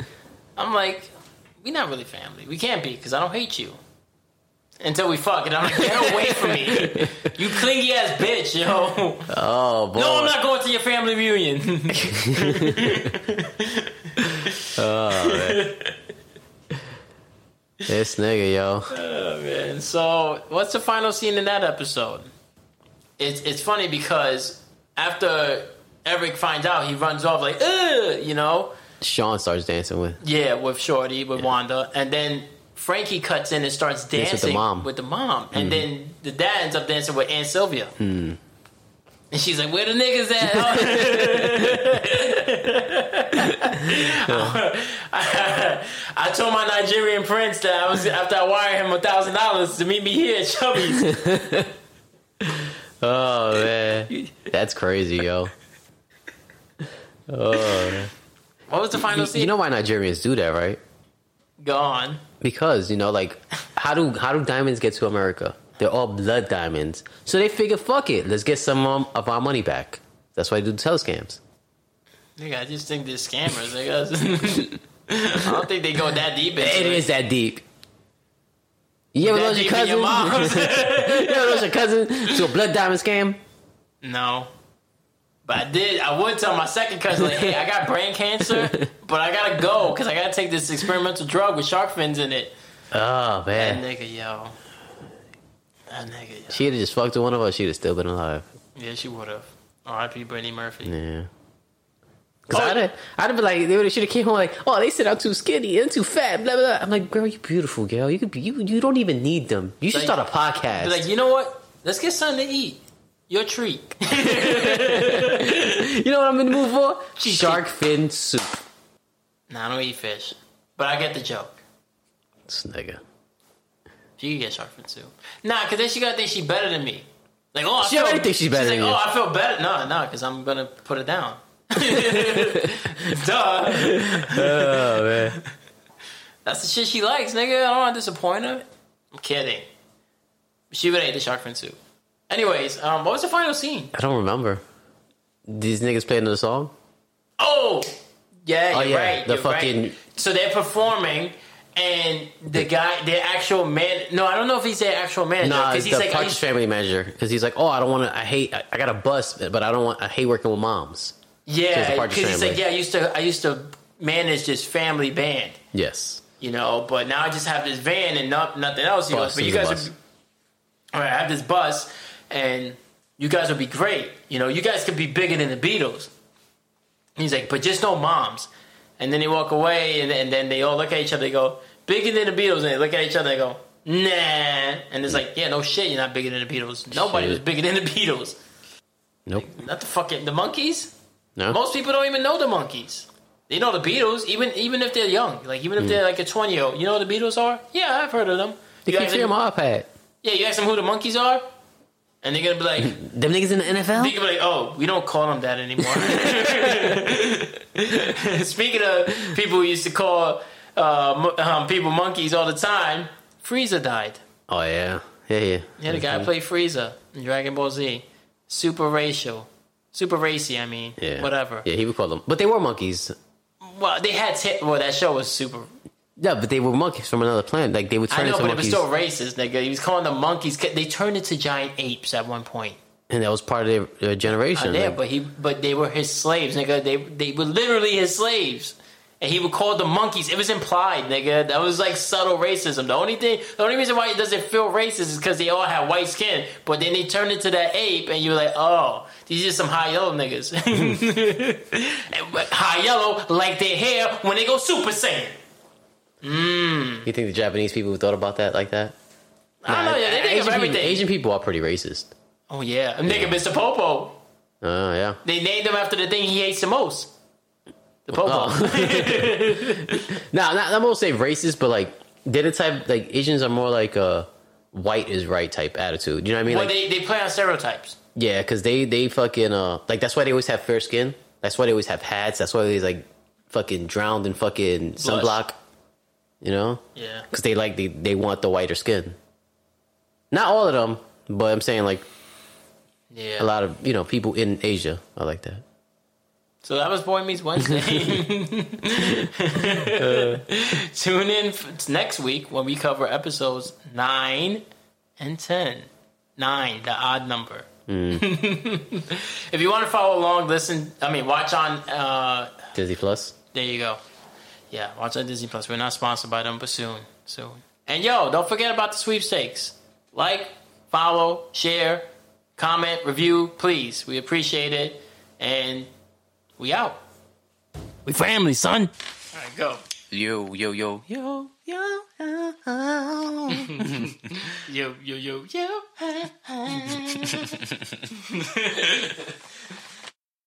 I'm like, we not really family. We can't be because I don't hate you. Until we fuck, and I'm like, get away from me, you clingy ass bitch, yo. Oh boy. No, I'm not going to your family reunion. oh man, this nigga, yo. Oh man. So, what's the final scene in that episode? It's it's funny because after Eric finds out, he runs off like, ugh, you know. Sean starts dancing with. Yeah, with Shorty, with yeah. Wanda, and then. Frankie cuts in and starts dancing with the mom. With the mom. And mm. then the dad ends up dancing with Aunt Sylvia. Mm. And she's like, where the niggas at? I, I, I told my Nigerian prince that I was after I wired him a thousand dollars to meet me here at Chubby's. oh, man. That's crazy, yo. Oh, man. What was the final you, scene? You know why Nigerians do that, right? Go on. Because, you know, like, how do how do diamonds get to America? They're all blood diamonds. So they figure, fuck it, let's get some um, of our money back. That's why they do the tell scams. Nigga, I just think they're scammers, I guess. I don't think they go that deep into it. It is that deep. You ever lost your cousin? Your you ever lost your cousin to a blood diamond scam? No. But I did, I would tell my second cousin, like, hey, I got brain cancer, but I gotta go, because I gotta take this experimental drug with shark fins in it. Oh, man. That nigga, yo. That nigga, yo. She'd have just fucked with one of us, she'd have still been alive. Yeah, she would have. R I P Brittany Murphy. Yeah. Because oh, I'd, have, I'd have been like, they should have came home like, oh, they said I'm too skinny and too fat, blah, blah, blah. I'm like, girl, you beautiful, girl. You could be, you, you don't even need them. You should like, start a podcast. Like, you know what? Let's get something to eat. Your treat. You know what I'm in the mood for? Cheat Shark cheat. Fin soup. Nah, I don't eat fish. But I get the joke. This nigga. She can get shark fin soup. Nah, because then she got to think she's better than me. Like, oh, I she feel, already thinks she's better she's than like, you. Oh, I feel better. No, no, because I'm going to put it down. Duh. Oh, man. That's the shit she likes, nigga. I don't want to disappoint her. I'm kidding. She would eat the shark fin soup. Anyways, um, what was the final scene? I don't remember. These niggas playing the song? Oh! Yeah, oh, you're yeah. right. The you're fucking... Right. So they're performing, and the guy, their actual man... No, I don't know if he's their actual manager. No, nah, it's he's the like, Parks family manager. Because he's like, oh, I don't want to... I hate... I, I got a bus, but I don't want... I hate working with moms. Yeah, because so he's like, yeah, I used to I used to manage this family band. Yes. You know, but now I just have this van and not, nothing else. You bus, know, but you guys are... All right, I have this bus... And you guys would be great. You know, you guys could be bigger than the Beatles. And he's like, but just no moms. And then they walk away, and, and then they all look at each other. They go, bigger than the Beatles. And they look at each other. They go, nah. And it's like, yeah, no shit. You're not bigger than the Beatles. Nobody shit. was bigger than the Beatles. Nope. Like, not the fucking, the Monkees? No. Most people don't even know the Monkees. They know the Beatles, even even if they're young. Like, even if mm. they're like a twenty-year-old. You know what the Beatles are? Yeah, I've heard of them. They you can see them on iPad. Yeah, you ask them who the Monkees are? And they're going to be like... Them niggas in the N F L? They're going to be like, oh, we don't call them that anymore. Speaking of people who used to call uh, um, people monkeys all the time, Frieza died. Oh, yeah. Yeah, yeah. Yeah, the guy who played Frieza in Dragon Ball Z. Super racial. Super racy, I mean. Yeah. Whatever. Yeah, he would call them. But they were monkeys. Well, they had... T- well, that show was super... Yeah, but they were monkeys from another planet. Like, they would turn into monkeys. I know, but it was still racist, nigga. He was calling them monkeys. They turned into giant apes at one point. And that was part of their, their generation. Uh, yeah, like, but he, but they were his slaves, nigga. They they were literally his slaves. And he would call them monkeys. It was implied, nigga. That was like subtle racism. The only thing, the only reason why it doesn't feel racist is because they all have white skin. But then they turned into that ape, and you're like, oh, these are just some high yellow niggas. High yellow, like their hair when they go Super Saiyan. Mm. You think the Japanese people thought about that like that? I don't nah, know. Yeah, they think Asian of everything. People, Asian people are pretty racist. Oh yeah, yeah. Nigga, Mister Popo. Oh uh, yeah. They named him after the thing he hates the most. The Popo. Oh. Nah, not, I'm gonna say racist, but like they're the type, like Asians are more like a white is right type attitude. You know what I mean? Well, like, they they play on stereotypes. Yeah, because they they fucking uh like that's why they always have fair skin. That's why they always have hats. That's why they like fucking drowned in fucking sunblock. Blush. You know? Yeah. Because they like, they, they want the whiter skin. Not all of them, but I'm saying like, yeah, a lot of, you know, people in Asia are like that. So that was Boy Meets Wednesday. uh, Tune in f- next week when we cover episodes nine and ten. nine, the odd number. Mm. If you want to follow along, listen, I mean, watch on... Uh, Disney Plus. There you go. Yeah, watch on Disney Plus. We're not sponsored by them, but soon, soon. And yo, don't forget about the sweepstakes. Like, follow, share, comment, review, please. We appreciate it. And we out. We family, son. All right, go. Yo, yo, yo, yo, yo, yo, yo, yo, yo, yo, yo.